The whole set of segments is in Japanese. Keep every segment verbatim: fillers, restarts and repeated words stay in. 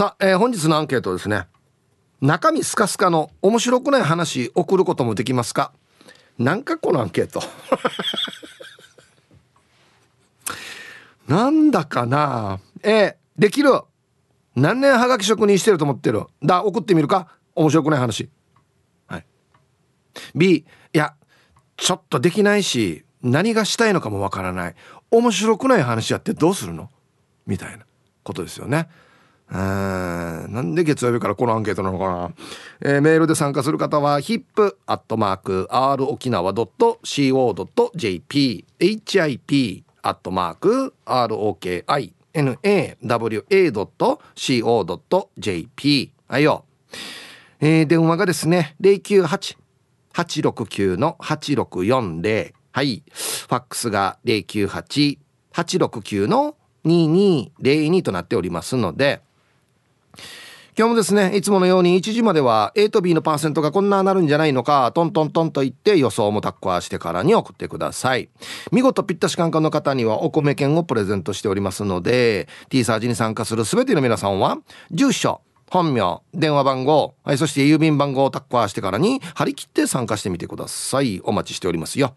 さあ、えー、本日のアンケートですね。中身スカスカの面白くない話送ることもできますか。なんかこのアンケートなんだかな、えー、できる。何年はがき職人してると思ってるだ。送ってみるか、面白くない話。はい、B、 いやちょっとできないし何がしたいのかもわからない、面白くない話やってどうするのみたいなことですよね。うーん、なんで月曜日からこのアンケートなのかな。えー、メールで参加する方は hip アットマーク アール オキナワ ドット シーオー ドット ジェイピー hip アットマーク アール オーケーアイ エヌ エー ダブリュー エー ドット シーオー ドット ジェイピー はいよ。えー、電話がですね ゼロきゅうはち はちろくきゅう はちろくよんゼロ、 はいファックスが ゼロきゅうはち はちろくきゅう ににゼロに となっておりますので、今日もですねいつものようにいちじまでは A と B のパーセントがこんななるんじゃないのかトントントンと言って予想もタッコアしてからに送ってください。見事ぴったし感覚の方にはお米券をプレゼントしておりますので、 T サージに参加するすべての皆さんは住所、本名、電話番号、はい、そして郵便番号をタッコアしてからに張り切って参加してみてください。お待ちしておりますよ。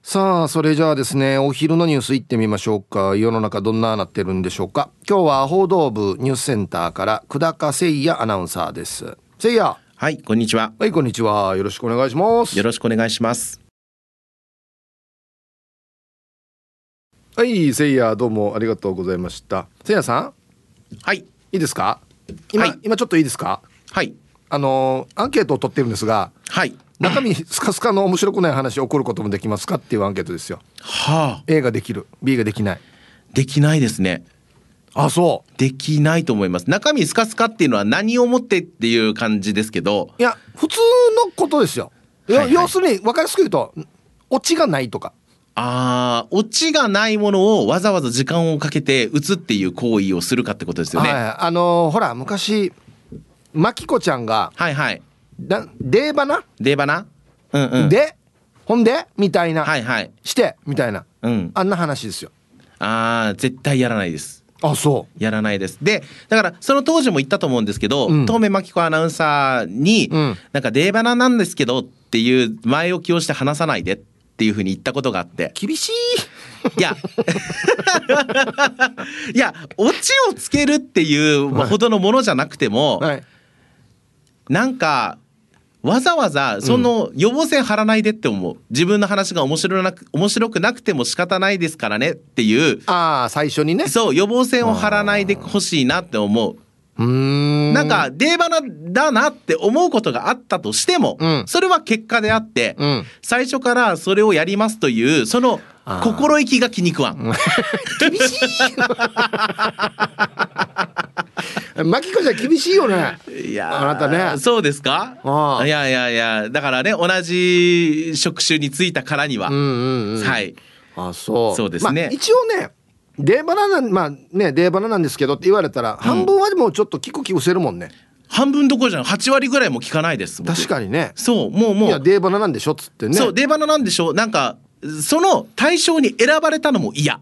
さあ、それじゃあですね、お昼のニュース行ってみましょうか。世の中どんななってるんでしょうか。今日は報道部ニュースセンターから久高誠也アナウンサーです。誠也、はいこんにちは。はいこんにちは、よろしくお願いします。よろしくお願いします。はい誠也、どうもありがとうございました。誠也さん、はいいいですか今、はい、今ちょっといいですか。はい、あのアンケートを取ってるんですが、はい、中身スカスカの面白くない話起こることもできますかっていうアンケートですよ。はあ、A ができる B ができない。できないですね。あ、そうできないと思います。中身スカスカっていうのは何をもってっていう感じですけど、いや普通のことですよ、はいはい、要するに分かりやすく言うとオチがないとか。あー、オチがないものをわざわざ時間をかけて打つっていう行為をするかってことですよね。はい、あのー、ほら昔マキコちゃんが、はいはい、だデーバナデーバナ、うんうん、でほんでみたいな、はいはい、してみたいな、うん、あんな話ですよ。ああ絶対やらないです。あ、そうやらないです。でだからその当時も言ったと思うんですけど、うん、東目真紀子アナウンサーに、うん、なんかデーバナなんですけどっていう前置きをして話さないでっていう風に言ったことがあって、厳しいいやいやオチをつけるっていうほどのものじゃなくても、はいはい、なんかわざわざその予防線張らないでって思う、うん、自分の話が面白なく面白くなくても仕方ないですからねっていう、ああ最初にね、そう予防線を張らないでほしいなって思う。うーん、なんかデーバナだなって思うことがあったとしても、うん、それは結果であって、うん、最初からそれをやりますというその心意気が気に食わん厳しいマキコちゃん厳しいよね。いやあなたね。そうですか。ああいやいやいや、だからね同じ職種に就いたからには、うんうんうん、はい。あ、そう。そうですね。まあ、一応ねデーバナなんまあねデーバナなんですけどって言われたら、うん、半分はもうちょっと聞く気失せるもんね。半分どころじゃないはち割ぐらいも聞かないです。確かにね。そうもうもういやデーバナなんでしょっつってね。そうデーバナなんでしょ、なんかその対象に選ばれたのも嫌。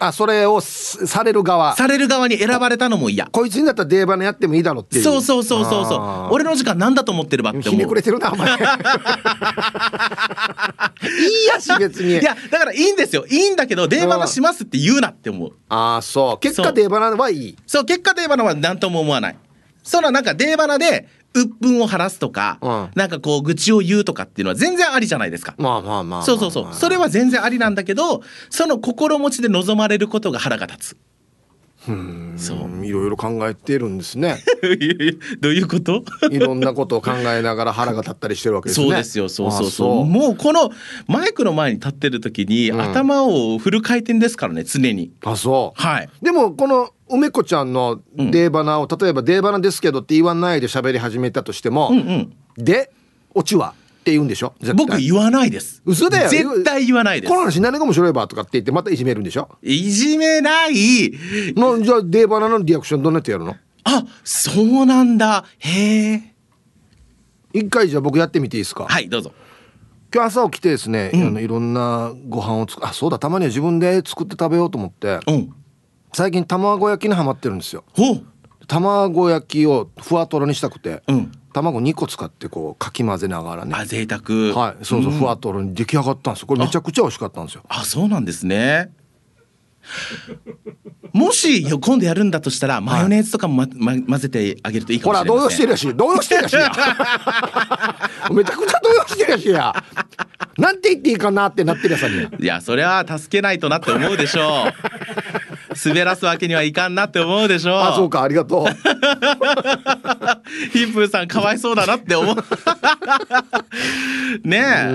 あ、それをされる側される側に選ばれたのも嫌。こいつにだったらデーバナやってもいいだろっていう。そうそうそうそうそう、俺の時間なんだと思ってるばって思う。ひねくれてるなお前いいやし別にいやだからいいんですよ、いいんだけどデーバナしますって言うなって思う。ああそう、結果デーバナはいい。そう、そう結果デーバナは何とも思わない。そのなんかデーバナで鬱憤を晴らすとか、うん、なんかこう愚痴を言うとかっていうのは全然ありじゃないですか。まあまあまあ。そうそうそう。それは全然ありなんだけど、その心持ちで望まれることが腹が立つ。うーん、そう。いろいろ考えてるんですね。どういうこと？いろんなことを考えながら腹が立ったりしてるわけですね。そうですよ。そうそうそう。そうもうこのマイクの前に立ってる時に、うん、頭をフル回転ですからね常に。あ、そう。はい。でもこの梅子ちゃんのデーバナを、うん、例えばデーバナですけどって言わないで喋り始めたとしても、うんうん、でオチはって言うんでしょ絶対。僕言わないです。嘘だよ絶対言わないです。この話何が面白いばとかって言ってまたいじめるんでしょ。いじめない。もうじゃあデーバナのリアクションどうやってやるの。あ、そうなんだ、へえ。一回じゃあ僕やってみていいですか。はいどうぞ。今日朝起きてですね、うん、いろんなご飯をつくあそうだたまには自分で作って食べようと思って、うん最近卵焼きにハマってるんですよ。ほう。卵焼きをふわとろにしたくて、うん、卵にこ使ってこうかき混ぜながらね。あ、贅沢。はい、そうそう、うん、ふわとろに出来上がったんですよ。これめちゃくちゃ美味しかったんですよ。あ、あ、そうなんですね。もし今度やるんだとしたらマヨネーズとかも、まま、混ぜてあげるといいかもしれません。ほら動揺してるやし動揺してるやしやめちゃくちゃ動揺してるやしやなんて言っていいかなってなってるやさに。いやそれは助けないとなって思うでしょう滑らすわけにはいかんなって思うでしょう。あ、そうか、ありがとうヒップさんかわいそうだなって思うねえ、う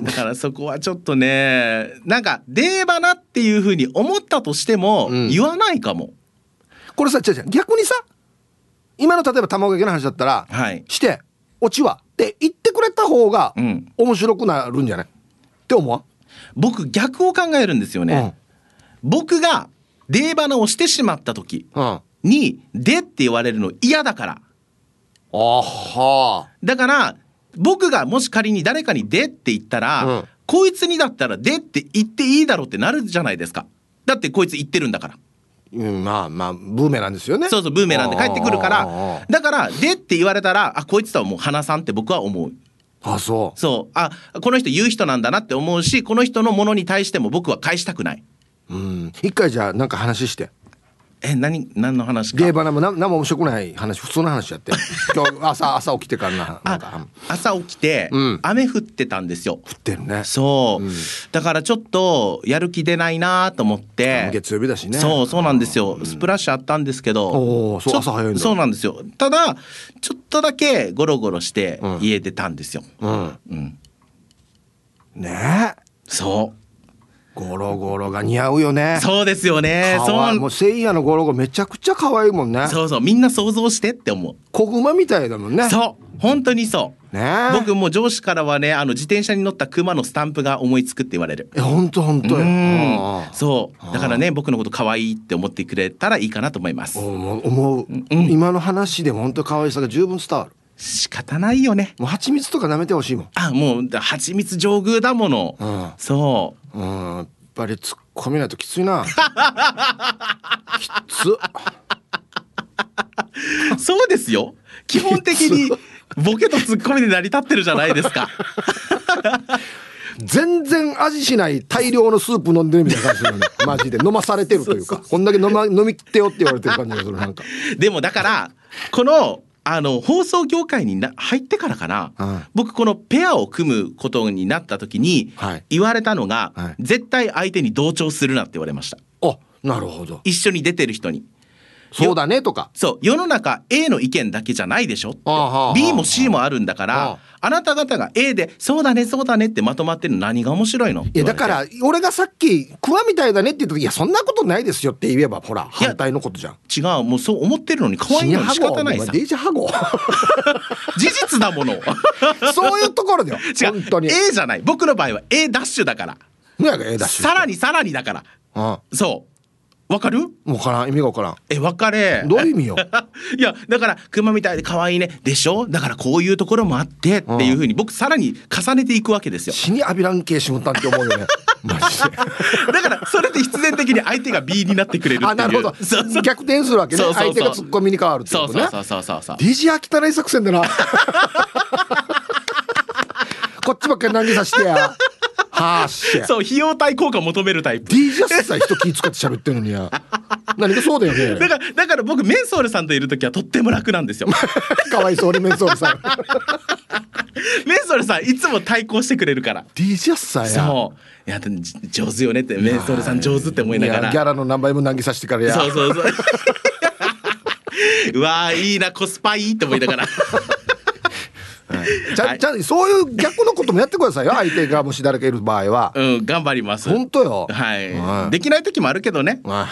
ん、だからそこはちょっとね、なんかデーバナっていう風に思ったとしても言わないかも、うん、これさ、違う違う、逆にさ、今の例えば卵焼きの話だったら、はい、してオチはって言ってくれた方が面白くなるんじゃない、うん、って思う。僕逆を考えるんですよね、うん、僕がデーバナをしてしまった時に、うん、でって言われるの嫌だから。あは。だから僕がもし仮に誰かにでって言ったら、うん、こいつにだったらでって言っていいだろうってなるじゃないですか。だってこいつ言ってるんだから、うん、まあまあブーメランですよね。そうそう、ブーメランで返ってくるから。だからでって言われたら、あ、こいつとはもう話さんって僕は思う。あ、そう。そう、あ、この人言う人なんだなって思うし、この人のものに対しても僕は返したくない。うん、一回じゃあなんか話して。え、何、何の話か。デーバナも何も面白くない話、普通の話やって今日 朝, 朝起きてから な, なんか朝起きて、うん、雨降ってたんですよ。降ってるね。そう、うん、だからちょっとやる気出ないなと思って。月曜日だしね。そうそうなんですよ、うん、スプラッシュあったんですけど、うん、おそう朝早いんだ。そうなんですよ。ただちょっとだけゴロゴロして家出たんですよ、うんうん、ねえ。そう、ゴロゴロが似合うよね。そうですよね。そう、もうセイヤのゴロゴロめちゃくちゃ可愛いもんね。そうそう、みんな想像してって思う。子熊みたいだもんね。そう、本当にそう。ね。僕も上司からはね、あの自転車に乗った熊のスタンプが思いつくって言われる。え、本当本当。うん。そう。だからね、僕のこと可愛いって思ってくれたらいいかなと思います。思う。思う、うん。今の話でも本当可愛さが十分伝わる。仕方ないよね。もう蜂蜜とか舐めてほしいもん。あ、もう蜂蜜上宮だもの、うん、そう、うん、やっぱり突っ込みないときついなきつそうですよ、基本的にボケと突っ込みで成り立ってるじゃないですか全然味しない大量のスープ飲んでるみたいな感じだねマジで飲まされてるというか、そうそうそう、こんだけ 飲,、ま、飲みきってよって言われてる感じがする。なんかでもだからこのあの放送業界にな入ってからかな、うん、僕このペアを組むことになった時に言われたのが、はいはい、絶対相手に同調するなって言われました。あ、なるほど。一緒に出てる人にそうだねとか、そう、世の中 A の意見だけじゃないでしょって、ー B も C もあるんだから、 あ, あなた方が A でそうだねそうだねってまとまってるの何が面白いの。いやだから俺がさっきクワみたいだねって言った時、いやそんなことないですよって言えばほら反対のことじゃん。違う、もうそう思ってるのに可愛いのに仕方ないさ。デイジハゴ事実だものそういうところだよ。違う、本当に A じゃない、僕の場合は A ダッシュだから、 A ダッシュさらにさらにだから、ああ、そう、わかる？わからん、意味がわからん。え、わかれ。どういう意味よいやだから熊みたいで可愛いねでしょ、だからこういうところもあってっていう風に僕さらに重ねていくわけですよ。死に浴びらん系しもったんって思うよねマジでだからそれで必然的に相手が B になってくれるっていうあ、なるほど、そうそう、逆転するわけね。そうそうそう、相手がツッコミに変わるってことね。そうそうそうそう、 ディージェー 秋田大作戦だなこっちばっかり投げさせてやはあ、そう、費用対効果求めるタイプ ディージェー さん人気使って喋ってるのにや何かそうだよね。だから、だから僕メンソールさんといるときはとっても楽なんですよかわいそうにメンソールさんメンソールさんいつも対抗してくれるから ディージェー さんや、そういや上手よねって、メンソールさん上手って思いながら、ギャラの何倍も投げさせてからや、そうそうそううわーいいなコスパいいって思いながらはい、ちゃんちゃんそういう逆のこともやってくださいよ相手がもし誰かいる場合は、うん、頑張ります。本当よ、はい、はい、できない時もあるけどねはい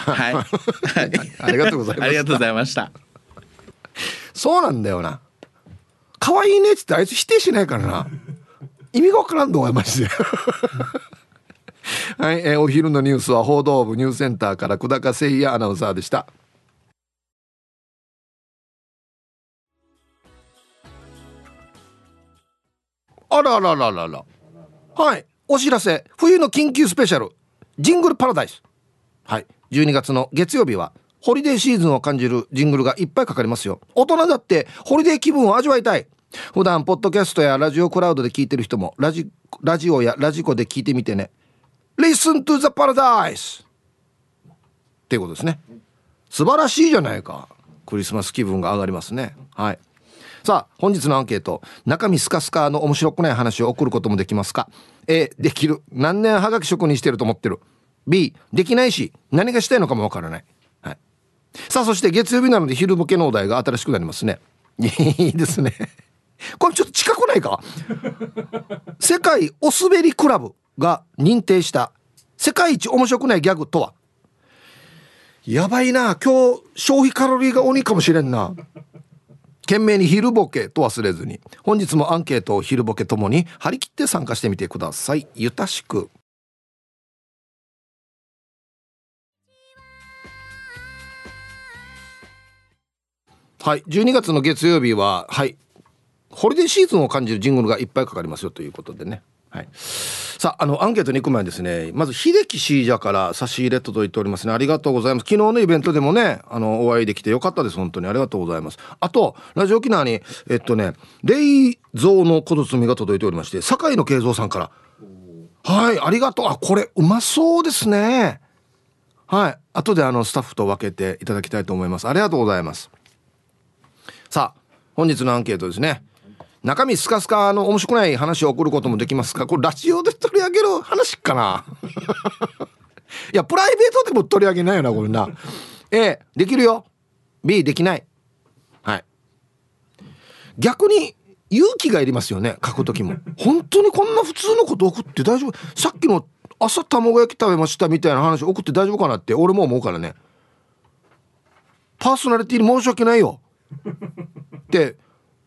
ありがとうございましたありがとうございました。そうなんだよな、可愛いねっつってあいつ否定しないからな、意味がわからんのはマジではい、えー、お昼のニュースは報道部ニュースセンターから小高誠也アナウンサーでした。あららららら、はい、お知らせ、冬の緊急スペシャルジングルパラダイス、はい、じゅうにがつの月曜日はホリデーシーズンを感じるジングルがいっぱいかかりますよ。大人だってホリデー気分を味わいたい。普段ポッドキャストやラジオクラウドで聞いてる人もラジ、ラジオやラジコで聞いてみてね。 Listen to the paradise っていうことですね。素晴らしいじゃないか。クリスマス気分が上がりますね。はい。さあ本日のアンケート、中身スカスカの面白くない話を送ることもできますか。 A できる、何年はがき職人してると思ってる。 B できないし何がしたいのかもわからない、はい、さあそして月曜日なので昼向けのお題が新しくなりますね。いいですねこれちょっと近くないか世界おすべりクラブが認定した世界一面白くないギャグとは。やばいな、今日消費カロリーが鬼かもしれんな。懸命に昼ボケと忘れずに、本日もアンケートを昼ボケともに張り切って参加してみてください。ゆたしく。はい、じゅうにがつの月曜日は、はい、ホリデーシーズンを感じるジングルがいっぱいかかりますよということでね、はい、さあ、あのアンケートに行く前にですね、まず秀樹シージャから差し入れ届いておりますね。ありがとうございます。昨日のイベントでもね、あのお会いできてよかったです。本当にありがとうございます。あとラジオ沖縄にえっとね冷蔵の小包が届いておりまして、酒井の慶三さんから、はい、ありがとう。あ、これうまそうですね。はい、後であのスタッフと分けていただきたいと思います。ありがとうございます。さあ本日のアンケートですね。中身スカスカの面白くない話を送ることもできますか。これラジオで取り上げる話かな。いやプライベートでも取り上げないよなこれな。A できるよ。 B できない。はい。逆に勇気がいりますよね、書くときも。本当にこんな普通のこと送って大丈夫。さっきの朝卵焼き食べましたみたいな話送って大丈夫かなって俺も思うからね。パーソナリティに申し訳ないよって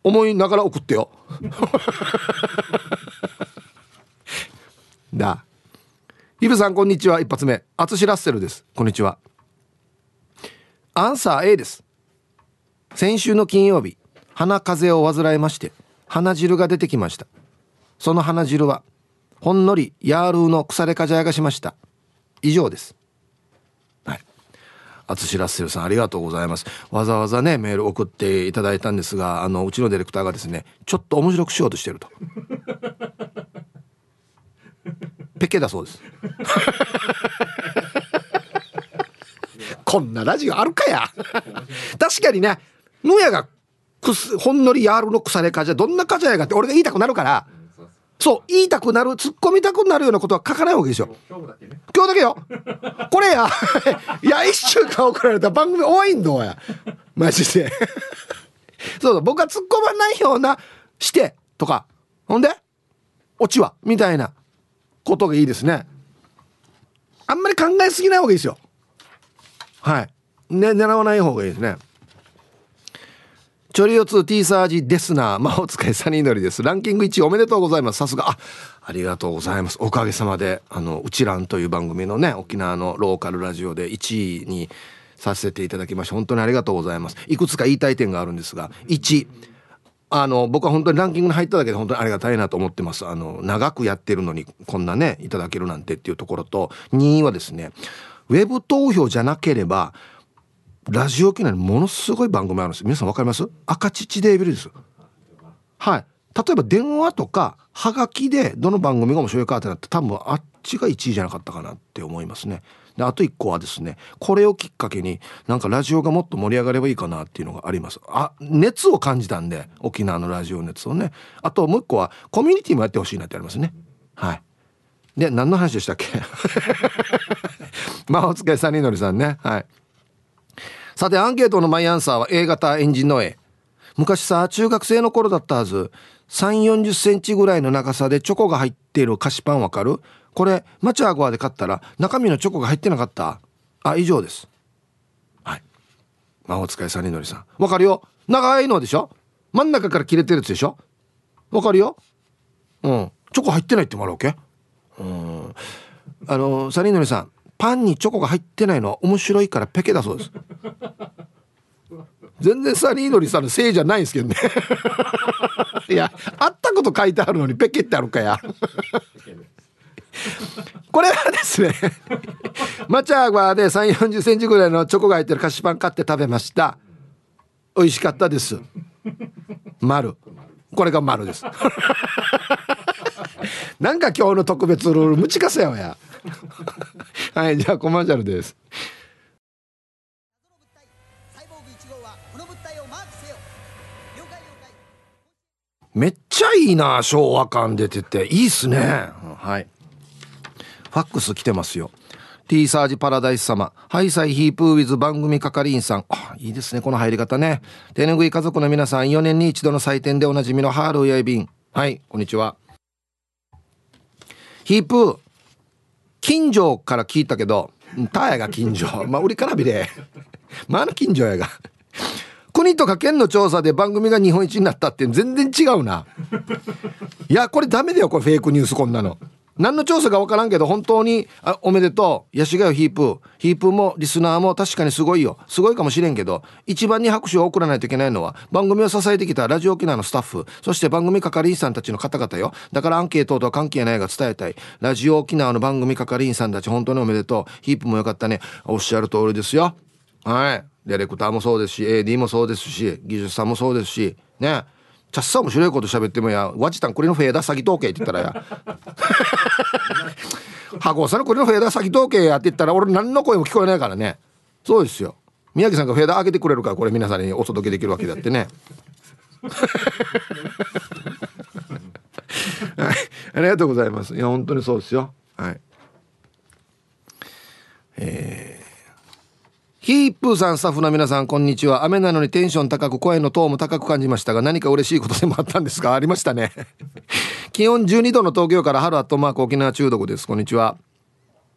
思いながら送ってよだ。ヒブさんこんにちは。一発目、アツシラッセルです。こんにちは。アンサー A です。先週の金曜日、鼻風邪を患いまして鼻汁が出てきました。その鼻汁はほんのりヤールーの腐れかじゃやがしました。以上です。あつしらっせるさんありがとうございます。わざわざねメール送っていただいたんですが、あのうちのディレクターがですね、ちょっと面白くしようとしてるとペケだそうですこんなラジオあるかや確かにね、野屋がくすほんのりやるの腐れかじゃどんなかじゃやがって俺が言いたくなるから、うん、そうそうそう、そう言いたくなる、突っ込みたくなるようなことは書かないわけですよ。今日だけね、今日だけよこれやいや一週間送られた番組多いんだやマジでそうそう、僕が突っ込まないようなしてとか、ほんでオチはみたいなことがいいですね。あんまり考えすぎない方がいいですよ。はいね、狙わない方がいいですね。チョリオツ T サージですな。魔法使いサニーノリです。ランキングいちいおめでとうございます。さすが。あ、ありがとうございます。おかげさまであのうちらんという番組のね、沖縄のローカルラジオでいちいにさせていただきまして本当にありがとうございます。いくつか言いたい点があるんですが、いち、あの僕は本当にランキングに入っただけで本当にありがたいなと思ってます。あの長くやってるのにこんなねいただけるなんてっていうところと、にいはですね、ウェブ投票じゃなければラジオ機内にものすごい番組あるんです。皆さんわかります？赤乳デービルです。はい。例えば電話とかハガキでどの番組が面白いかってなって、多分あっちがいちいじゃなかったかなって思いますね。であといっこはですね、これをきっかけになんかラジオがもっと盛り上がればいいかなっていうのがあります。あ、熱を感じたんで、沖縄のラジオ熱をね。あともういっこはコミュニティもやってほしいなってありますね。はい。で何の話でしたっけ魔法使いさんにのりさんね。はい。さてアンケートのマイアンサーは A 型エンジンの A。 昔さ、中学生の頃だったはず、さんじゅうよんじゅっセンチぐらいの長さでチョコが入っている菓子パンわかる？これマチャーゴアで買ったら中身のチョコが入ってなかった。あ、以上です。はい。魔法使いさんにのりさんわかるよ。長いのでしょ、真ん中から切れてるやつでしょ、わかるよ。うん、チョコ入ってないってもらうわけ。うん、あのさんにのりさん、パンにチョコが入ってないのは面白いからペケだそうです全然サニーノリさんのせいじゃないんですけどねいや、あったこと書いてあるのにペケってあるかやこれはですねマチャーガーでさんじゅう、よんじゅっセンチぐらいのチョコが入ってる菓子パン買って食べました。美味しかったです。丸、これが丸です。なんか今日の特別ルールむちかせよや。はい、じゃあコマーシャルです。めっちゃいいな、昭和感出てていいっすね、うん、はい。ファックス来てますよ。 T サージパラダイス様、ハイサイヒープーウィズ番組係員さん、あ、いいですねこの入り方ね。手ぬぐい家族の皆さん、よねんに一度の祭典でおなじみのハールウヤイビン、はい、こんにちは。ヒープー、近所から聞いたけどターヤが近所、まあ俺からびれまああの近所やが国とか県の調査で番組が日本一になったって全然違うな。いやこれダメだよ、これフェイクニュース、こんなの何の調査か分からんけど本当にあおめでとう。ヤシガよヒープー、ヒープーもリスナーも確かにすごいよ、すごいかもしれんけど一番に拍手を送らないといけないのは番組を支えてきたラジオ沖縄のスタッフ、そして番組係員さんたちの方々よ。だからアンケートとは関係ないが伝えたい、ラジオ沖縄の番組係員さんたち本当におめでとう。ヒープーもよかったね。おっしゃる通りですよ。はい、ディレクターもそうですし エーディー もそうですし技術さんもそうですしね。ちゃっさ面白いこと喋ってもやワチタンこれのフェーダー詐欺統計って言ったらやハゴさんのこれのフェーダー詐欺統計やって言ったら俺何の声も聞こえないからね。そうですよ、宮城さんがフェーダー開けてくれるからこれ皆さんにお届けできるわけだってね。はい、ありがとうございます。いや本当にそうですよ。はい、えーヒープーさん、スタッフの皆さんこんにちは。雨なのにテンション高く声のトーンも高く感じましたが何か嬉しいことでもあったんですか？ありましたね。気温じゅうにどの東京から春アットマーク沖縄中毒です。こんにちは。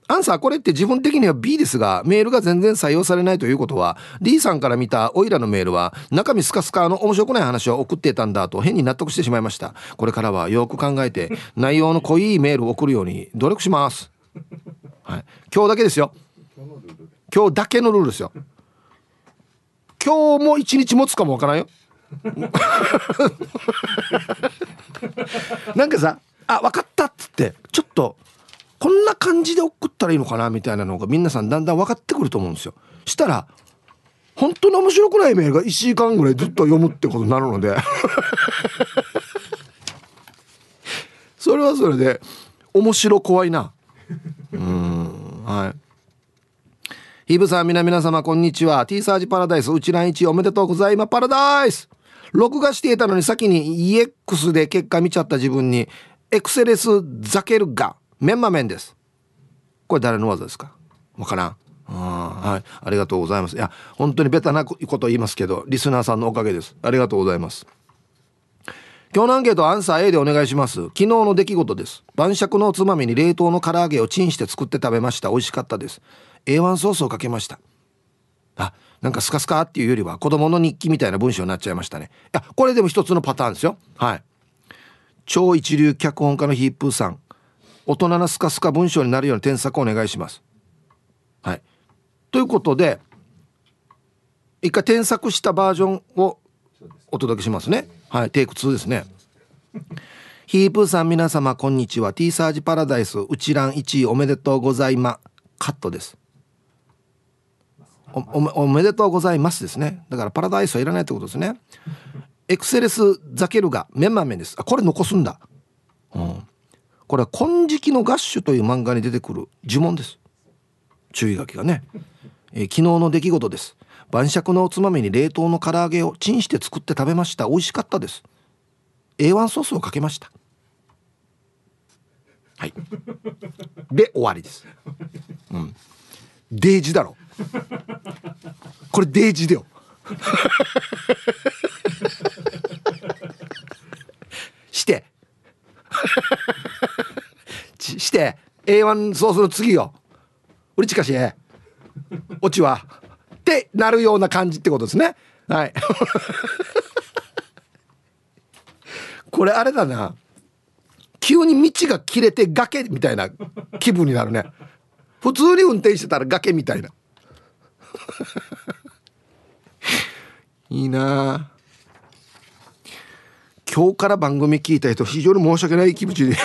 アンサー、これって自分的には B ですがメールが全然採用されないということは D さんから見たオイラのメールは中身スカスカの面白くない話を送っていたんだと変に納得してしまいました。これからはよく考えて内容の濃いメールを送るように努力します、はい、今日だけですよ。今日だけのルールですよ。今日も一日持つかもわからんよ。なんかさあ分かったっつってちょっとこんな感じで送ったらいいのかなみたいなのが皆さんだんだん分かってくると思うんですよ。したら本当に面白くないメールがいちじかんぐらいずっと読むってことになるのでそれはそれで面白怖いな。うーん、はい。ヒブさん、みな皆様こんにちは。 T サージパラダイス、うちらんいちいおめでとうございますパラダイス。録画していたのに先に イーエックス で結果見ちゃった自分にエクセレスザケルガメンマメンです。これ誰の技ですか？わからん。あ、はい、ありがとうございます。いや本当にベタなこと言いますけどリスナーさんのおかげです。ありがとうございます。今日のアンケートアンサー A でお願いします。昨日の出来事です。晩酌のおつまみに冷凍の唐揚げをチンして作って食べました。美味しかったです。エーワン ソースをかけました。あ、なんかスカスカっていうよりは子供の日記みたいな文章になっちゃいましたね。いやこれでも一つのパターンですよ。はい。超一流脚本家のヒープーさん、大人なスカスカ文章になるような添削をお願いします。はい。ということで一回添削したバージョンをお届けしますね。はい、テイクツーですね。ヒープーさん、皆様こんにちは。 T サージパラダイス、うちらんいちいおめでとうございまカットです。お, お, おめでとうございますですね。だからパラダイスはいらないってことですね。エクセレスザケルガメンマメンです。あ、これ残すんだ、うん、これは金色のガッシュという漫画に出てくる呪文です。注意書きがね、えー、昨日の出来事です。晩酌のおつまみに冷凍の唐揚げをチンして作って食べました。美味しかったです。 エーワン ソースをかけました。はいで終わりです、うん、デージだろこれデージだよしてして エーワン ソースの次よ俺ちかしオチはってなるような感じってことですね。はいこれあれだな、急に道が切れて崖みたいな気分になるね。普通に運転してたら崖みたいないいな。今日から番組聞いた人非常に申し訳ない気持ちで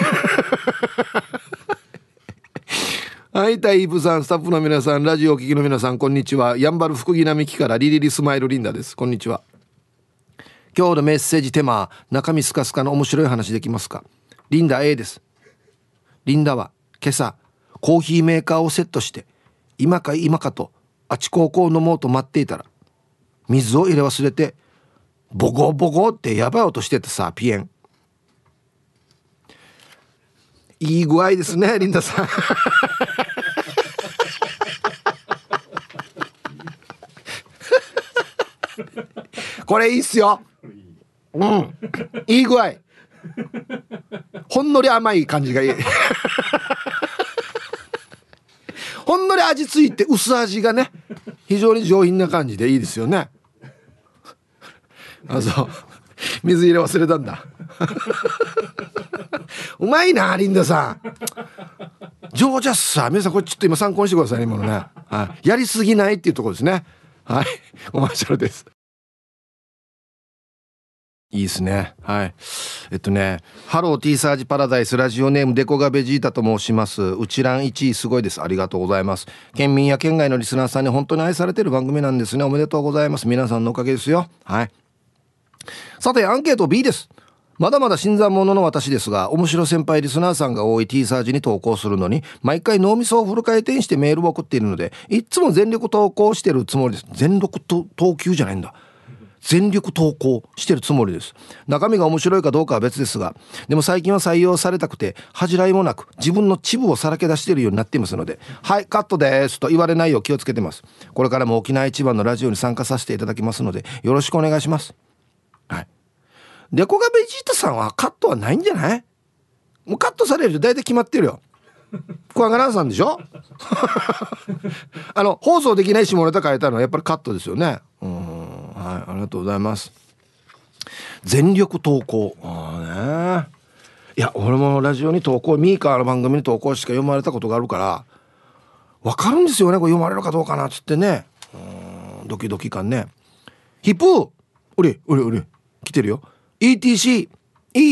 はい、タイブさん、スタッフの皆さん、ラジオを聴きの皆さん、こんにちは。やんばる福木並木からリリリスマイルリンダです。こんにちは。今日のメッセージテーマ、中身スカスカの面白い話できますか。リンダ A です。リンダは今朝コーヒーメーカーをセットして今か今かとあちこちを飲もうと待っていたら、水を入れ忘れてボゴボゴってやばい音しててさ、ピエン。いい具合ですね、リンダさん。これいいっすよ。うん、いい具合。ほんのり甘い感じがいい。ほんのり味ついて薄味がね、非常に上品な感じでいいですよね。あ、そう、水入れ忘れたんだ。うまいな、リンダさん。ジョージャスさん、皆さんこれちょっと今参考にしてくださいね、今のね。はい、やりすぎないっていうところですね。はい、コマーシャルです。いいですね。はい。えっとね、ハロー T サージパラダイス、ラジオネームデコがベジータと申します。うちらんいちいすごいです。ありがとうございます。県民や県外のリスナーさんに本当に愛されてる番組なんですね。おめでとうございます。皆さんのおかげですよ。はい。さて、アンケート B です。まだまだ新参者の私ですが、面白先輩リスナーさんが多い T サージに投稿するのに毎回脳みそをフル回転してメールを送っているので、いつも全力投稿してるつもりです。全力と投球じゃないんだ、全力投稿してるつもりです。中身が面白いかどうかは別ですが、でも最近は採用されたくて恥じらいもなく自分のチブをさらけ出しているようになっていますので、はい、カットですと言われないよう気をつけてます。これからも沖縄一番のラジオに参加させていただきますので、よろしくお願いします。はい。デコがベジータさんはカットはないんじゃない？もうカットされると大体決まってるよ。クワガランさんでしょ。あの、放送できない下ネタ変えたのはやっぱりカットですよね。うん、はい、ありがとうございます。全力投稿、あ、ね、いや俺もラジオに投稿、ミーカーの番組に投稿しか読まれたことがあるから分かるんですよね。これ読まれるかどうかなっつってね、うん、ドキドキ感ね。ヒップー、おれおれおれ来てるよ。 イーティーシー、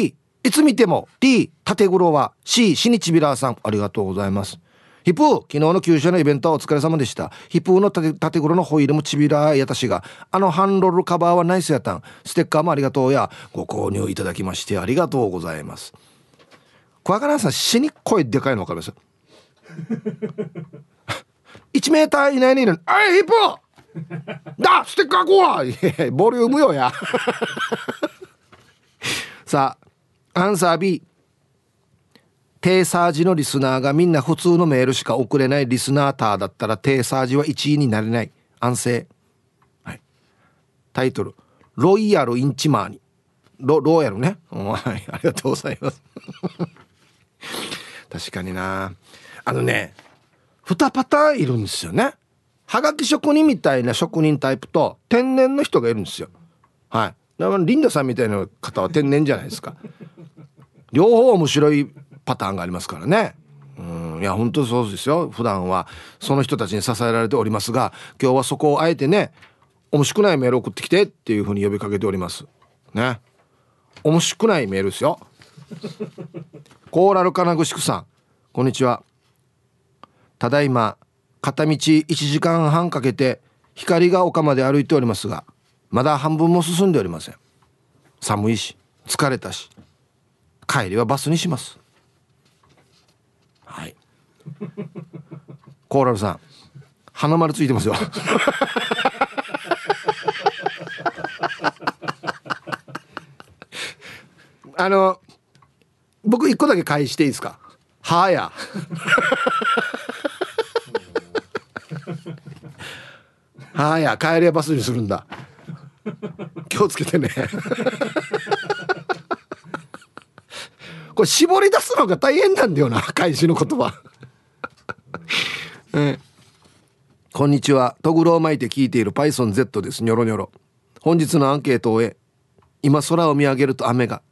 E、いつ見ても T、縦黒は C、シニチビラーさん、ありがとうございます。ヒップー、昨日の九州のイベントはお疲れ様でした。ヒップーの縦黒のホイールもちびらーやたしが、あのハンロールカバーはナイスやたん、ステッカーもありがとうや、ご購入いただきましてありがとうございます。クワガランさん、死に声でかいの分かります。いちメーター以内にいるのに、あいヒップーだ、ステッカー怖い。ボリュームよや。さあ、アンサー B、テーサージのリスナーがみんな普通のメールしか送れないリスナーターだったら、テーサージはいちいになれない。安静。はい、タイトル、ロイヤルインチマーニ。ロ、ロイヤルね。はい、ありがとうございます。確かにな。あのね、にパターンいるんですよね。はがき職人みたいな職人タイプと天然の人がいるんですよ。はい。だからリンダさんみたいな方は天然じゃないですか。両方面白いパターンがありますからね。うん、いや本当そうですよ。普段はその人たちに支えられておりますが、今日はそこをあえてね、面白くないメール送ってきてっていう風に呼びかけておりますね。面白くないメールですよ。コーラル金具宿さん、こんにちは。ただいま片道いちじかんはんかけて光が丘まで歩いておりますが、まだ半分も進んでおりません。寒いし疲れたし、帰りはバスにします。はい、コーラルさん、花丸ついてますよ。あの、僕一個だけ返していいですか。はや。はや、帰りはバスにするんだ。気をつけてね。これ絞り出すのが大変なんだよな、開始の言葉。、うん、こんにちは。トグロを巻いて聞いているパイソン Z です。ニョロニョロ。本日のアンケートを終え、今空を見上げると雨が。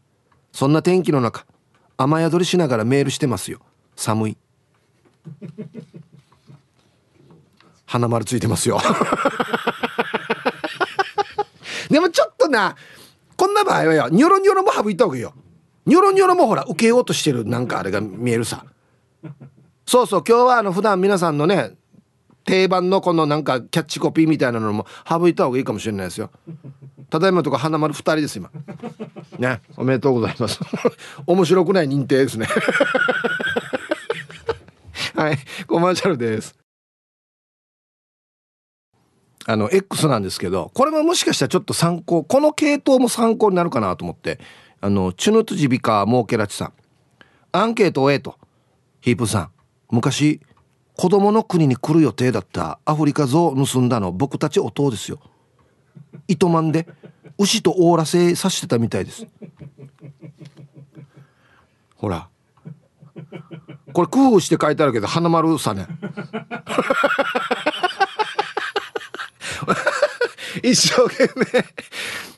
そんな天気の中、雨宿りしながらメールしてますよ。寒い。花丸ついてますよ。でもちょっとな、こんな場合はよ、ニョロニョロも省いた方がいいよ。ニョロニョロもほら受けようとしてる、なんかあれが見えるさ。そうそう、今日はあの普段皆さんのね定番のこのなんかキャッチコピーみたいなのも省いた方がいいかもしれないですよ。ただいまとか花丸ふたりです今ね。おめでとうございます面白くない認定ですねはい、コマーシャルです。あの X なんですけど、これももしかしたらちょっと参考、この系統も参考になるかなと思って、あのチュヌツジビカモーケラチさん、アンケートを A とヒープさん、昔子供の国に来る予定だったアフリカゾウを盗んだの僕たちお父ですよ。糸満で牛とオーラ製刺してたみたいです。ほらこれ工夫して書いてあるけど花丸さね一生懸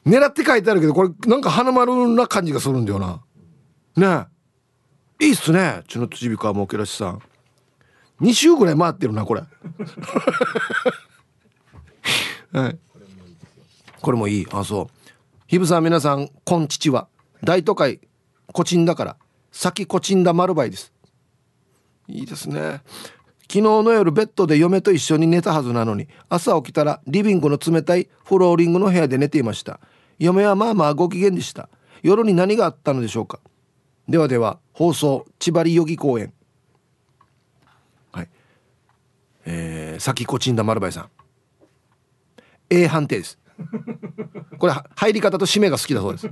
命狙って書いてあるけど、これなんか花丸な感じがするんだよな。ねえ、いいっすね、チュノツジビカモケラシさん。に週ぐらい回ってるなこれ、はい、これもいい。あ、そう、ヒブさん、皆さんこんちちは。大都会コチンだから先コチンだ丸バイです。いいですね。昨日の夜ベッドで嫁と一緒に寝たはずなのに、朝起きたらリビングの冷たいフローリングの部屋で寝ていました。嫁はまあまあご機嫌でした。夜に何があったのでしょうか。ではでは、放送千張代木公園。はい、えー、先こちんだ丸林さん A 判定です。これ入り方と締めが好きだそうです。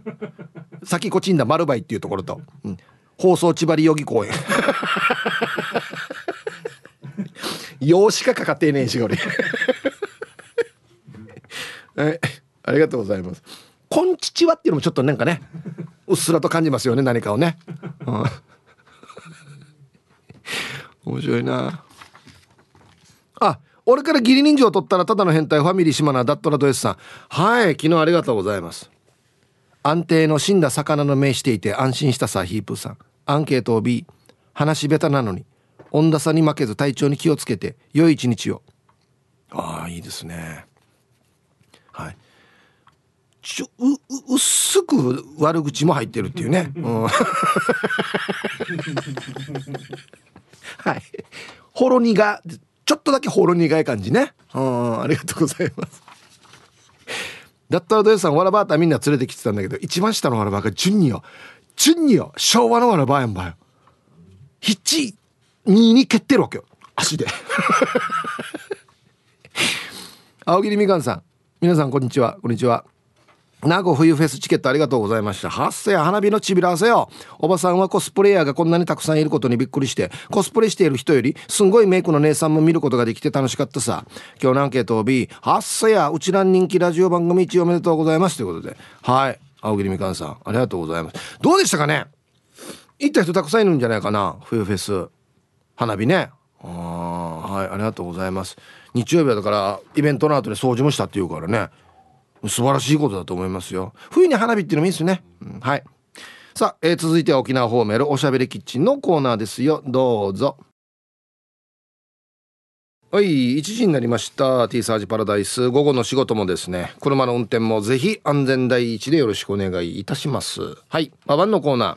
先こちんだ丸林っていうところと、うん、放送千張代木公園用しかかかってねえし、これはい、ありがとうございます。こんちちはっていうのもちょっとなんかねうっすらと感じますよね、何かをね、うん、面白いなあ。俺から義理人情を取ったらただの変態、ファミリー島名ダットラドエスさん、はい、昨日ありがとうございます。安定の死んだ魚の目していて安心したさ、ヒープーさん、アンケートを B、 話下手なのに温度差に負けず体調に気をつけて良い一日を。ああ、いいですね。はい、ちょ う, う, 薄く悪口も入ってるっていうね、うん、はい、ほろ苦、ちょっとだけほろ苦い感じね、うん、ありがとうございますだったらどよさん、わらばあたみんな連れてきてたんだけど、一番下のわらばあが順によ順によ昭和のわらばあやんばよ、ひちにに蹴ってるわけよ足で青桐みかんさん、皆さんこんにちは。こんにちは。名護冬フェスチケットありがとうございました。はっせや、花火のちびらせよ。おばさんはコスプレイヤーがこんなにたくさんいることにびっくりして、コスプレしている人よりすんごいメイクの姉さんも見ることができて楽しかったさ。今日のアンケートを B、 はっせや、うちら人気ラジオ番組いちおめでとうございますということで、はい、青桐みかんさんありがとうございます。どうでしたかね、行った人たくさんいるんじゃないかな、冬フェス花火ね。あ、はい、ありがとうございます。日曜日はだからイベントの後で掃除もしたっていうからね、素晴らしいことだと思いますよ。冬に花火っていうのもいいですね、うん、はい。さあ、えー、続いては沖縄ホーメルおしゃべりキッチンのコーナーですよ。どうぞ。はい、いちじになりました。 T サージパラダイス、午後の仕事もですね、車の運転もぜひ安全第一でよろしくお願いいたします。はい、ババンのコーナー、